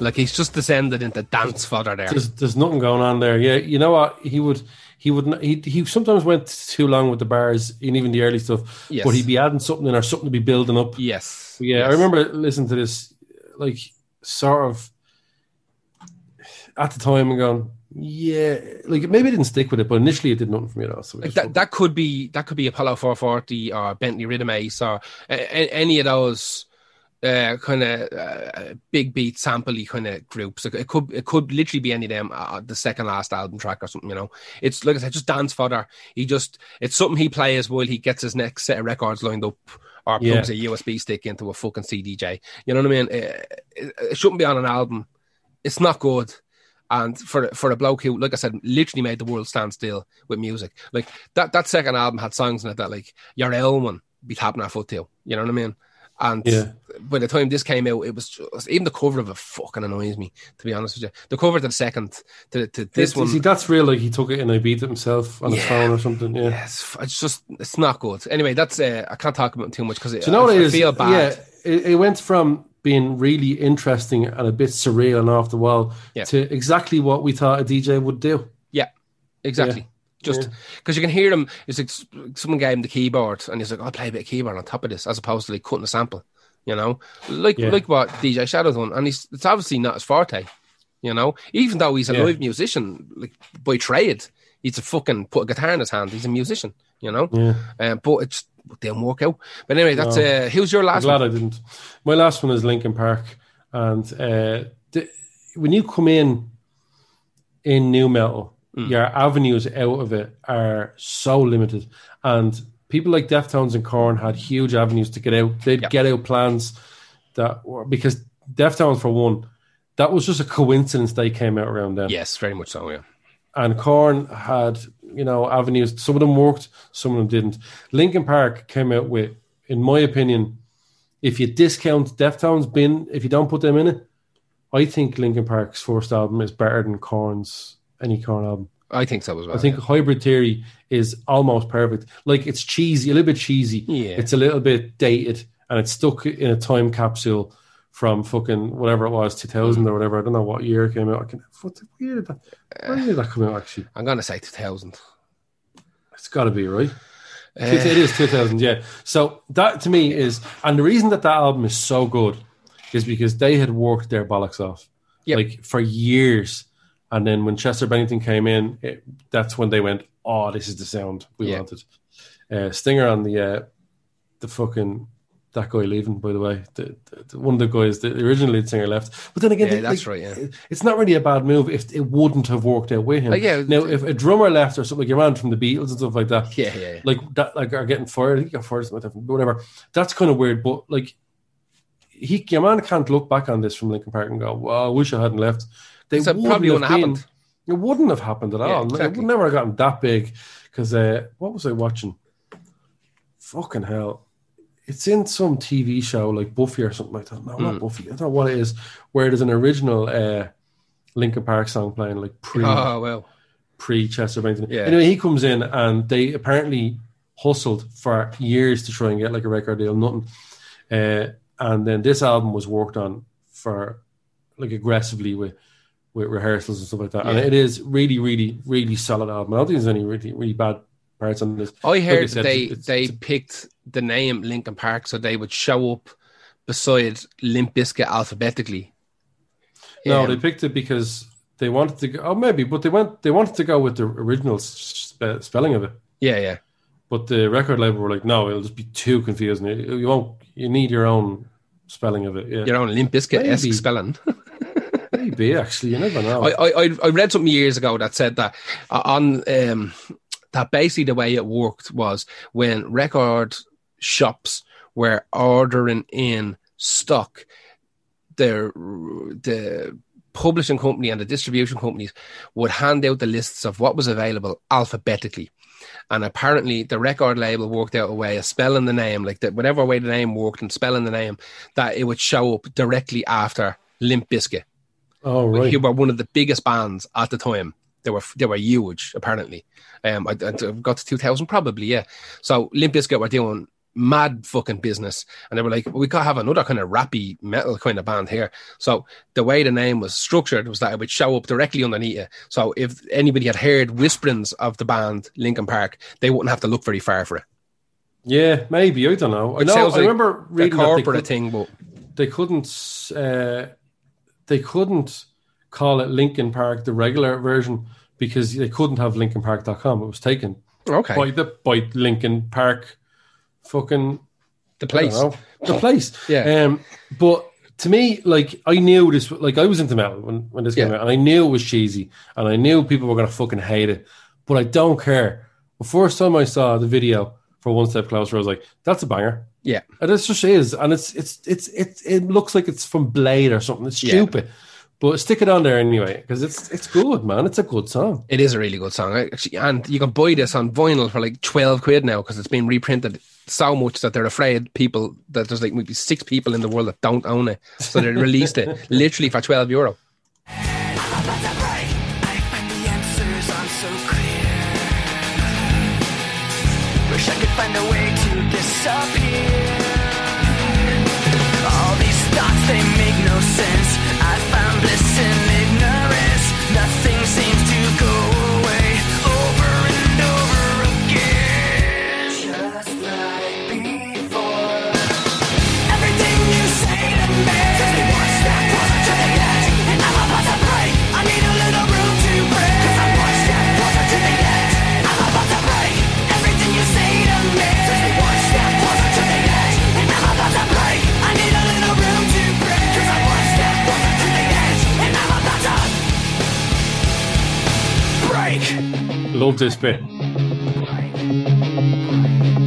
Like he's just descended into dance fodder there. There's nothing going on there. Yeah, you know what? He sometimes went too long with the bars and even the early stuff. Yes. But he'd be adding something in or something to be building up. Yes. But I remember listening to this, like sort of at the time and going, yeah, like maybe it didn't stick with it, but initially it did nothing for me at all. So like that could be Apollo 440 or Bentley Rhythm Ace or any of those. Kind of big beat sampley kind of groups. It could literally be any of them. The second last album track or something. You know, it's like I said, just dance fodder. It's something he plays while he gets his next set of records lined up, or plugs a USB stick into a fucking CDJ. You know what I mean? It shouldn't be on an album. It's not good. And for a bloke who, like I said, literally made the world stand still with music, like that second album had songs in it that like your own one be tapping our foot to, you know what I mean? And by the time this came out, it was just, even the cover of it fucking annoys me, to be honest with you. The cover to the second, to this one. See, that's real, like he took it and I beat it himself on his phone or something. Yeah, it's just, it's not good. Anyway, that's, I can't talk about it too much because I feel bad. Yeah, it went from being really interesting and a bit surreal and off the wall to exactly what we thought a DJ would do. Yeah, exactly. Yeah. Just because you can hear him, it's like someone gave him the keyboard and he's like, I'll play a bit of keyboard on top of this, as opposed to like cutting a sample, you know, like what DJ Shadow's on. And it's obviously not his forte, you know, even though he's a live musician, like by trade, he's a fucking put a guitar in his hand, he's a musician, you know, but it just didn't work out. But anyway, that's who's your last one? I'm glad I didn't. My last one is Linkin Park, and when you come in new metal, your avenues out of it are so limited, and people like Deftones and Korn had huge avenues to get out. They'd get out plans that were, because Deftones, for one, that was just a coincidence they came out around then. Yes, very much so. Yeah, and Korn had, you know, avenues. Some of them worked, some of them didn't. Linkin Park came out with, in my opinion, if you discount Deftones, if you don't put them in it, I think Linkin Park's first album is better than Korn's. Any Korn album, I think so as well. I think Hybrid Theory is almost perfect. Like, it's cheesy, a little bit cheesy. Yeah, it's a little bit dated, and it's stuck in a time capsule from fucking whatever it was, 2000 or whatever. I don't know what year it came out. When did that come out? Actually, I'm gonna say 2000. It's got to be right. It is 2000. Yeah. So that to me is, and the reason that album is so good is because they had worked their bollocks off, like for years. And then when Chester Bennington came in, that's when they went, oh, this is the sound we wanted. Stinger on the fucking, that guy leaving, by the way. One of the guys, the original lead singer left. But then again, that's right. Yeah. It's not really a bad move if it wouldn't have worked out with him. Like, now, if a drummer left or something, like your man from the Beatles and stuff like that, like that, like are getting fired, I think got fired, whatever. That's kind of weird, but like, your man can't look back on this from Linkin Park and go, well, I wish I hadn't left. It wouldn't have happened at all. Exactly. It would never have gotten that big. Because what was I watching? Fucking hell. It's in some TV show like Buffy or something like that. No, not Buffy. I don't know what it is. Where there's an original Linkin Park song playing, like pre-Chester Bennington. Yeah. Anyway, he comes in and they apparently hustled for years to try and get like a record deal, nothing. And then this album was worked on for like aggressively with rehearsals and stuff like that. Yeah. And it is really, really, really solid album. I don't think there's any really, really bad parts on this. I heard that they picked the name Linkin Park so they would show up beside Limp Bizkit alphabetically. No, they picked it because they wanted to go... Oh, maybe, but they wanted to go with the original spelling of it. Yeah, yeah. But the record label were like, no, it'll just be too confusing. You won't... You need your own spelling of it. Yeah. Your own Limp Bizkit-esque spelling. Maybe, actually, you never know. I read something years ago that said that on that basically the way it worked was when record shops were ordering in stock, the publishing company and the distribution companies would hand out the lists of what was available alphabetically. And apparently the record label worked out a way of spelling the name, like that whatever way the name worked and spelling the name, that it would show up directly after Limp Bizkit. Oh, right. You were one of the biggest bands at the time. They were huge, apparently. I got to 2000 probably, yeah. So Limp Bizkit were doing mad fucking business, and they were like, we gotta have another kind of rappy metal kind of band here. So the way the name was structured was that it would show up directly underneath it. So if anybody had heard whisperings of the band Linkin Park, they wouldn't have to look very far for it. Yeah, maybe, I don't know. I remember reading a corporate thing, but they couldn't. They couldn't call it Linkin Park, the regular version, because they couldn't have LinkinPark.com. It was taken by Linkin Park fucking... The place. The place. Yeah. But to me, like, I knew this... Like, I was into metal when this came out, and I knew it was cheesy, and I knew people were going to fucking hate it, but I don't care. The first time I saw the video for One Step Closer, I was like, that's a banger. Yeah, and it just is, and it looks like it's from Blade or something. It's stupid, But stick it on there anyway, because it's good, man. It's a good song. It is a really good song. And you can buy this on vinyl for like 12 quid now, because it's been reprinted so much that they're afraid people, that there's like maybe 6 people in the world that don't own it. So they released it literally for €12. Wish I could find a way to disappear. All these thoughts, they make no sense. I found bliss in ignorance. Nothing seems to go away over and over again. Just like before. Everything you say to me. And I'm about to break. I need a little room to breathe. 'Cause I'm one step closer to the edge. I'm about to break. Everything you say to me. One step closer to the edge. And I'm about to break. I need a little room to breathe. 'Cause I'm one step closer to the edge. And I'm about to break. Love this bit.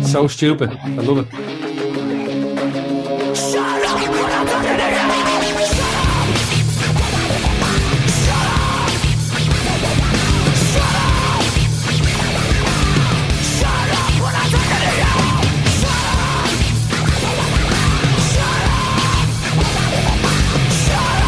So stupid. I love it. Shut up! What I'm talking to you. Shut up! Shut up! Shut up! Shut up! What I'm talking to you. Shut up! Shut up! Shut up! Shut up!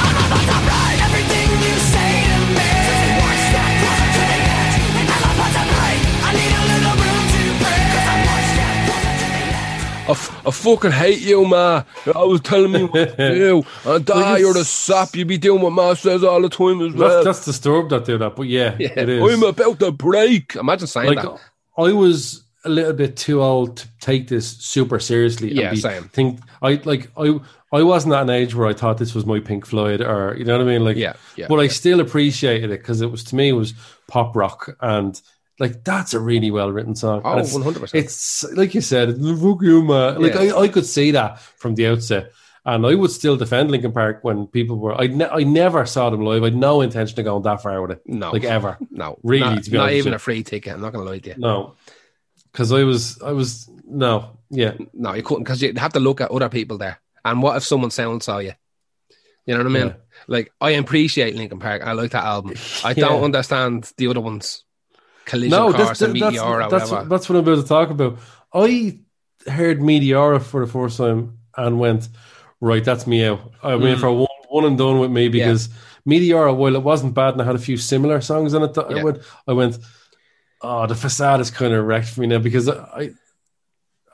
I'm about to break. Everything you say to me. One step closer to the edge. And I'm about to break. I need a little room to breathe. 'Cause I'm one step closer to the edge. I fucking hate you, ma. You're always telling me what to do. And Dad, you're the sap. You be doing what ma says all the time as well. That's disturbed that do that, but yeah, it is. I'm about to break. Imagine saying Like, that. I was a little bit too old to take this super seriously. Yeah, same. I wasn't at an age where I thought this was my Pink Floyd, or you know what I mean. Like, Yeah, but I still appreciated it because it was, to me, it was pop rock, and like that's a really well written song. Oh, And it's, 100%. It's like you said, fuck you, ma. Like Yeah. I could see that from the outset, and I would still defend Linkin Park when people were. I never saw them live. I had no intention of going that far with it. No, like ever. No, really. Not, to be not honest even with a free ticket. I'm not going to lie to you. No, because I was no, yeah, no. You couldn't, because you'd have to look at other people there, and what if someone saw you? You know what I mean? Yeah. Like, I appreciate Linkin Park. I like that album. I don't understand the other ones. Collision Course and Meteora, or whatever. That's what I'm about to talk about. I heard Meteora for the first time and went, right, that's me out. I mean, for one and done with me, because Meteora, while it wasn't bad and I had a few similar songs in it, I went, oh, the facade is kind of wrecked for me now, because I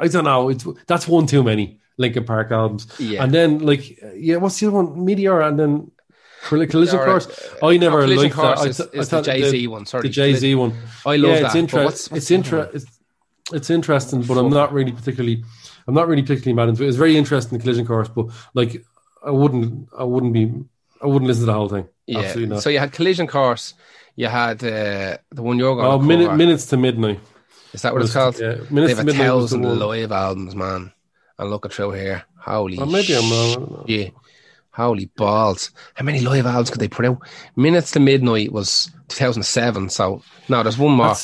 don't know. That's one too many Linkin Park albums. Yeah. And then, like, what's the other one? Meteora, and then Collision Course. I never liked that. It's the Jay-Z one. Sorry, the Jay-Z one. I love that. It's interesting, but I'm not really particularly mad into it. It's very interesting, the Collision Course, but like, I wouldn't listen to the whole thing. Yeah. Absolutely not. So you had Collision Course. You had the one you're going. Oh, Minutes to Midnight. Is that what it's called? Yeah. Minutes to Midnight. They have 1,000 live albums, man. I'm looking through here. Holy. Or maybe I'm wrong. I don't know. Yeah. Holy balls. How many live albums could they put out? Minutes to Midnight was 2007. So, no, there's one more.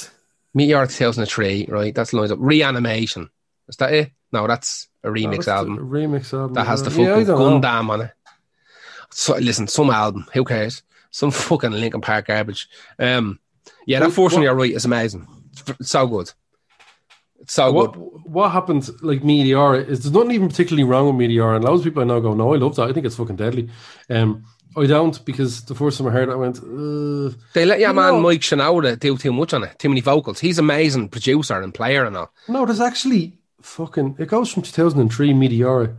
Meteor 2003, right? That's lines up. Reanimation. Is that it? No, that's a remix album. A remix album. That has the fucking Gundam on it. So, listen, some album. Who cares? Some fucking Linkin Park garbage. Yeah, that first one you're right is amazing. It's so good. So what happens, like Meteora, is there's nothing even particularly wrong with Meteora, and loads of people I know go, no, I love that, I think it's fucking deadly. I don't, because the first time I heard it, I went, they let your man Mike Shinoda do too much on it, too many vocals. He's an amazing producer and player and all. No, there's actually fucking, it goes from 2003 Meteora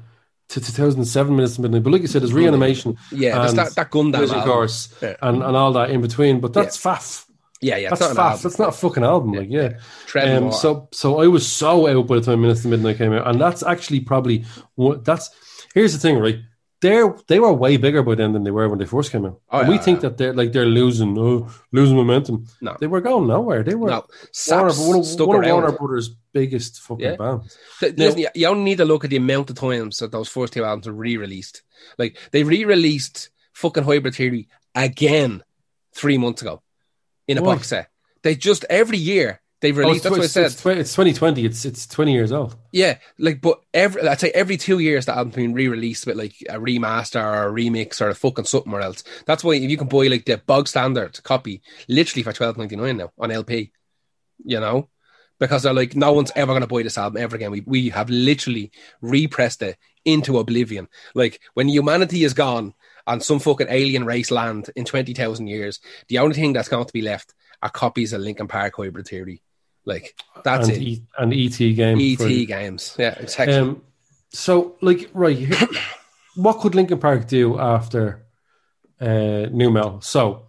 to 2007 Minutes to Midnight, but like you said, there's Reanimation, there's that Gundam album, course, and all that in between, but that's faff. Yeah, that's fast. That's not a fucking album, like So I was so out by the time Minutes to Midnight came out, and that's actually probably here's the thing, right? They were way bigger by then than they were when they first came out. Oh, and we think that they're losing momentum. No, they were going nowhere. They were one of Warner Brothers' biggest fucking bands. Listen, you only need to look at the amount of times that those first two albums were re-released. Like, they re-released fucking Hybrid Theory again 3 months ago. In a box set. They just every year They've released. Oh, that's what I said. It's 2020. It's 20 years old. Yeah, like, but I'd say every 2 years that album's been re-released with like a remaster or a remix or a fucking something or else. That's why if you can buy like the bog standard copy, literally for $12.99 now on LP, you know, because they're like, no one's ever gonna buy this album ever again. We have literally repressed it into oblivion. Like when humanity is gone and some fucking alien race land in 20,000 years, the only thing that's going to be left are copies of Linkin Park Hybrid Theory. Like that's and it. And ET games. ET games. Yeah, exactly. So, like, right, here, what could Linkin Park do after New Metal? So,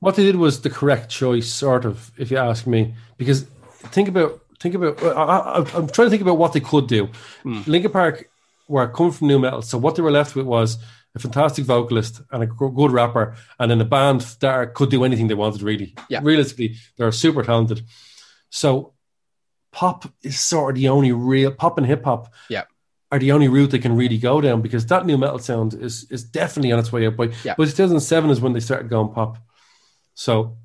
what they did was the correct choice, sort of, if you ask me. Because think about. I'm trying to think about what they could do. Linkin Park were coming from New Metal, so what they were left with was a fantastic vocalist and a good rapper, and then a band that could do anything they wanted, really. Yeah. Realistically, they're super talented. So pop is sort of the only real... Pop and hip-hop are the only route they can really go down, because that new metal sound is definitely on its way up. But 2007 is when they started going pop. So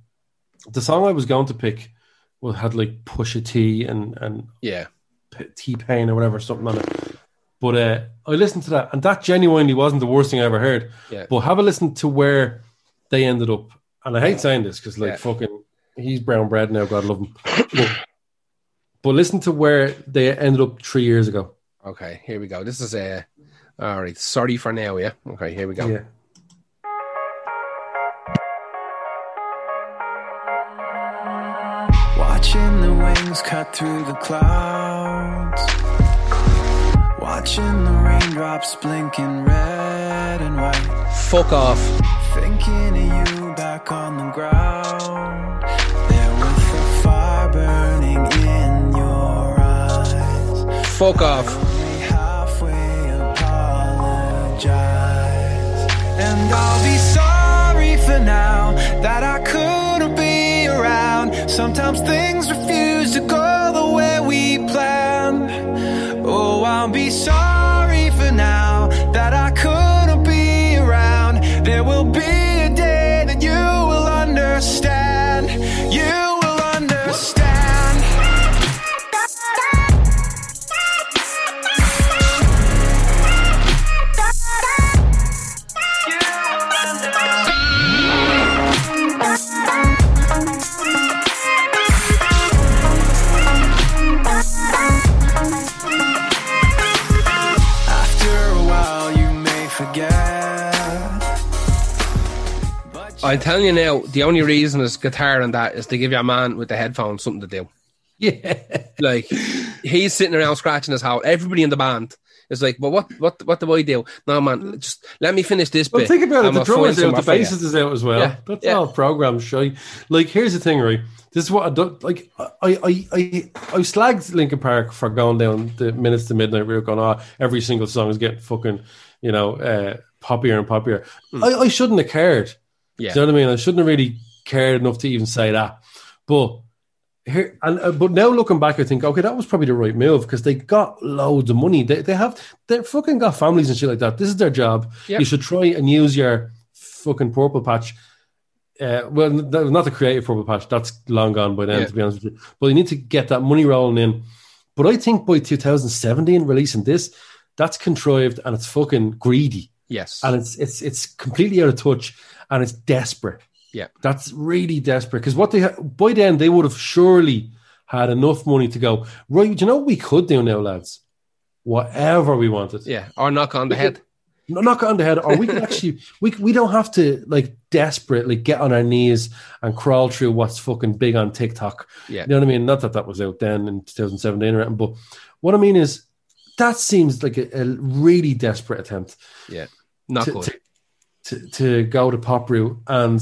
the song I was going to pick had like Pusha T and T-Pain or whatever, something on it. But I listened to that, and that genuinely wasn't the worst thing I ever heard. Yeah. But have a listen to where they ended up. And I hate saying this because, like, fucking, he's brown bread now, God love him. But listen to where they ended up 3 years ago. Okay, here we go. This is all right, sorry for now, yeah? Okay, here we go. Yeah. Watching the wings cut through the clouds. Watching the raindrops blinking red and white. Fuck off. Thinking of you back on the ground. There with the fire burning in your eyes. Fuck off. Only halfway apologize. And I'll be sorry for now that I couldn't be around. Sometimes things refuse to go the way we planned. Oh, I'll be sorry for now that I couldn't be around. There will be a day that you will understand. You will understand. I'm telling you now, the only reason is guitar and that is to give your man with the headphones something to do. Yeah. Like, he's sitting around scratching his head. Everybody in the band is like, well, what do I do? No, man, just let me finish this bit. Think about it. The drummer's out, the bassist is out as well. Yeah. That's all programmed, shy. Like, here's the thing, right? This is what I do. Like, I slagged Linkin Park for going down the Minutes to Midnight. We were going, every single song is getting fucking, you know, poppier and poppier. I shouldn't have cared. Yeah. Do you know what I mean? I shouldn't have really cared enough to even say that. But here, but now looking back, I think, okay, that was probably the right move because they got loads of money. They fucking got families and shit like that. This is their job. Yep. You should try and use your fucking purple patch. Well, not the creative purple patch. That's long gone by then, to be honest with you. But you need to get that money rolling in. But I think by 2017, releasing this, that's contrived and it's fucking greedy. Yes. And it's completely out of touch. And it's desperate. Yeah. That's really desperate. Because what they by then, they would have surely had enough money to go, right, you know what we could do now, lads? Whatever we wanted. Yeah. Or knock on the head. Knock on the head. Or we could actually, we don't have to, like, desperately get on our knees and crawl through what's fucking big on TikTok. Yeah. You know what I mean? Not that that was out then in 2017 or anything. But what I mean is, that seems like a really desperate attempt. Yeah. Not good. To go to pop route, and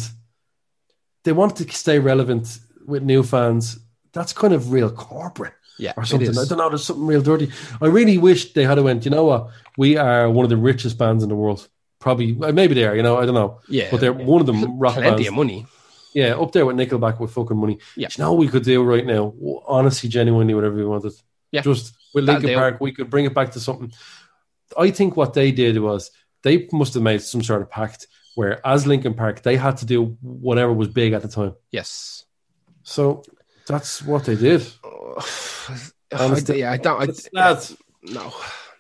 they want to stay relevant with new fans. That's kind of real corporate, or something. I don't know. There's something real dirty. I really wish they had went, you know what? We are one of the richest bands in the world. Probably, maybe they are. You know, I don't know. Yeah, but they're one of the rock bands. Plenty of money. Yeah, up there with Nickelback with fucking money. Yeah, you know what we could do right now. Honestly, genuinely, whatever we wanted. Yeah, just with Linkin Park, we could bring it back to something. I think what they did was, they must have made some sort of pact where, as Linkin Park, they had to do whatever was big at the time. Yes. So That's what they did.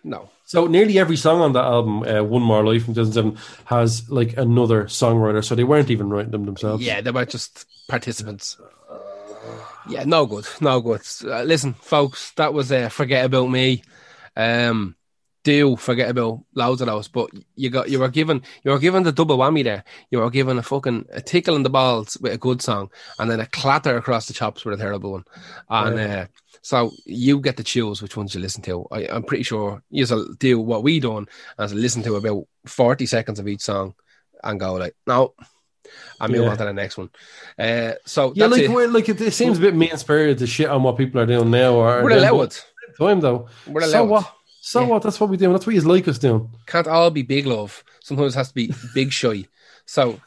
No. So nearly every song on that album, One More Life from 2007, has like another songwriter, so they weren't even writing them themselves. Yeah, they were just participants. Yeah, no good. Listen, folks, that was Forget About Me. Do forget about loads of those, but you were given the double whammy there. You were given a tickle in the balls with a good song, and then a clatter across the chops with a terrible one. And so you get to choose which ones you listen to. I'm pretty sure you'll do what we done and listen to about 40 seconds of each song and go like, no, I move on to the next one. It seems a bit mean spirited to shit on what people are doing now. We're allowed. Time though. We're allowed. So what? What? That's what we're doing. That's what he's like us doing. Can't all be big love. Sometimes it has to be big shy. So,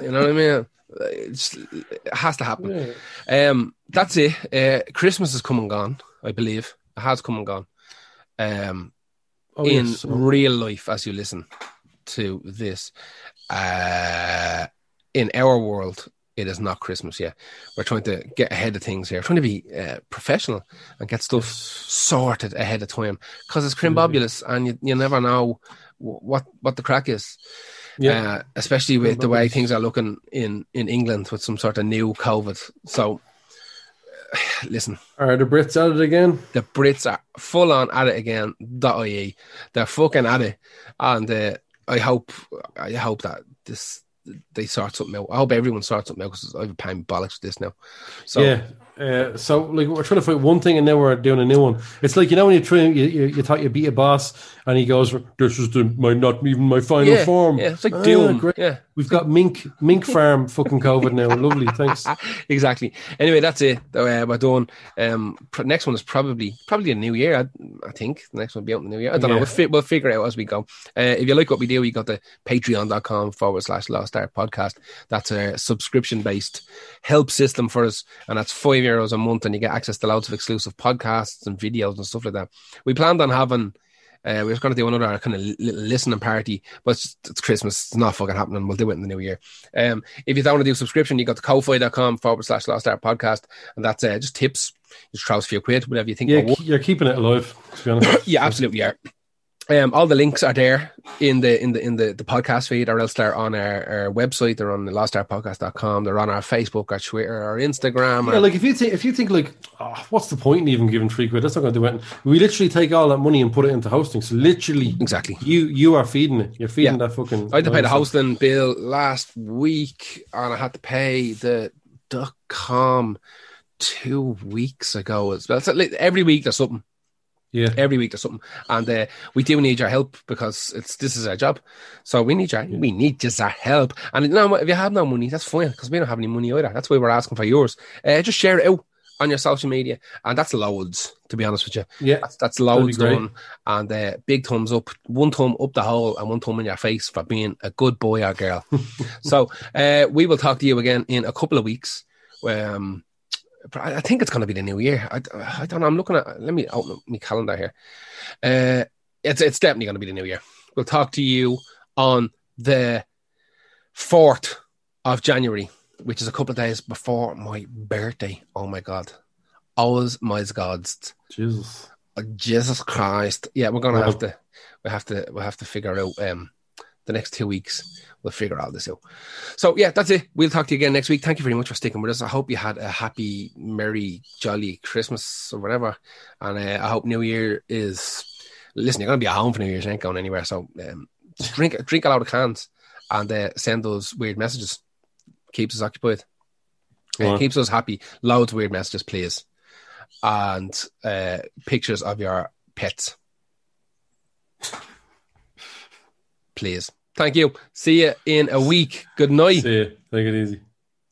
you know what I mean? It has to happen. Yeah. That's it. Christmas has come and gone, I believe. It has come and gone. Real life, as you listen to this, in our world, it is not Christmas yet. We're trying to get ahead of things here. We're trying to be professional and get stuff sorted ahead of time because it's crimbobulous and you never know what the crack is. Yeah, especially with the way things are looking in England with some sort of new COVID. So, listen. Are the Brits at it again? The Brits are full on at it again. .ie. They're fucking at it, and I hope that this. They sort something out. I hope everyone sorts something out because I've been paying bollocks with this now. So we're trying to fight one thing and now we're doing a new one. It's like, you know, when you thought you beat a boss and he goes, "This is not even my final form." Yeah, it's like doom. Great. Yeah, we've got mink farm fucking COVID now. Lovely, thanks. Exactly. Anyway, that's it. We're done. Next one is probably a new year. I think the next one will be out in the new year. I don't know. We'll figure it out as we go. If you like what we do, you got the patreon.com/LostArtPodcast. That's a subscription-based help system for us, and that's €5 a month, and you get access to loads of exclusive podcasts and videos and stuff like that. We planned on having... we were going to do another kind of listening party, but it's Christmas. It's not fucking happening. We'll do it in the new year. If you don't want to do a subscription, you got to ko-fi.com/LostArtPodcast, and that's just tips. Just throw us a few quid, whatever you think. Yeah, you're keeping it alive, to be honest. You absolutely are. All the links are there in the podcast feed, or else they're on our website. They're on the lostartpodcast.com. They're on our Facebook, our Twitter, our Instagram. Yeah, like if you think like, what's the point in even giving £3? That's not going to do it. We literally take all that money and put it into hosting. So literally, exactly, you are feeding it. You're feeding that fucking. I had to pay the hosting bill last week, and I had to pay the .com 2 weeks ago. That's every week there's something. Yeah, every week there's something, and we do need your help because this is our job. So we need your help. And now, if you have no money, that's fine because we don't have any money either. That's why we're asking for yours. Just share it out on your social media, and that's loads. To be honest with you, yeah, that's loads done. And big thumbs up, one thumb up the hole, and one thumb in your face for being a good boy or girl. So we will talk to you again in a couple of weeks. But I think it's going to be the new year. I don't know. I'm looking at... Let me open my calendar here. It's definitely going to be the new year. We'll talk to you on the 4th of January, which is a couple of days before my birthday. Oh, my God. Always my gods. Jesus. Oh, Jesus Christ. Yeah, we're going to have to figure out... the next 2 weeks, we'll figure all this out. So, yeah, that's it. We'll talk to you again next week. Thank you very much for sticking with us. I hope you had a happy, merry, jolly Christmas or whatever. And I hope New Year is... Listen, you're going to be at home for New Year's. You ain't going anywhere. So drink a lot of cans and send those weird messages. Keeps us occupied. Keeps us happy. Loads of weird messages, please. And pictures of your pets. Please. Thank you. See you in a week. Good night. See you. Take it easy.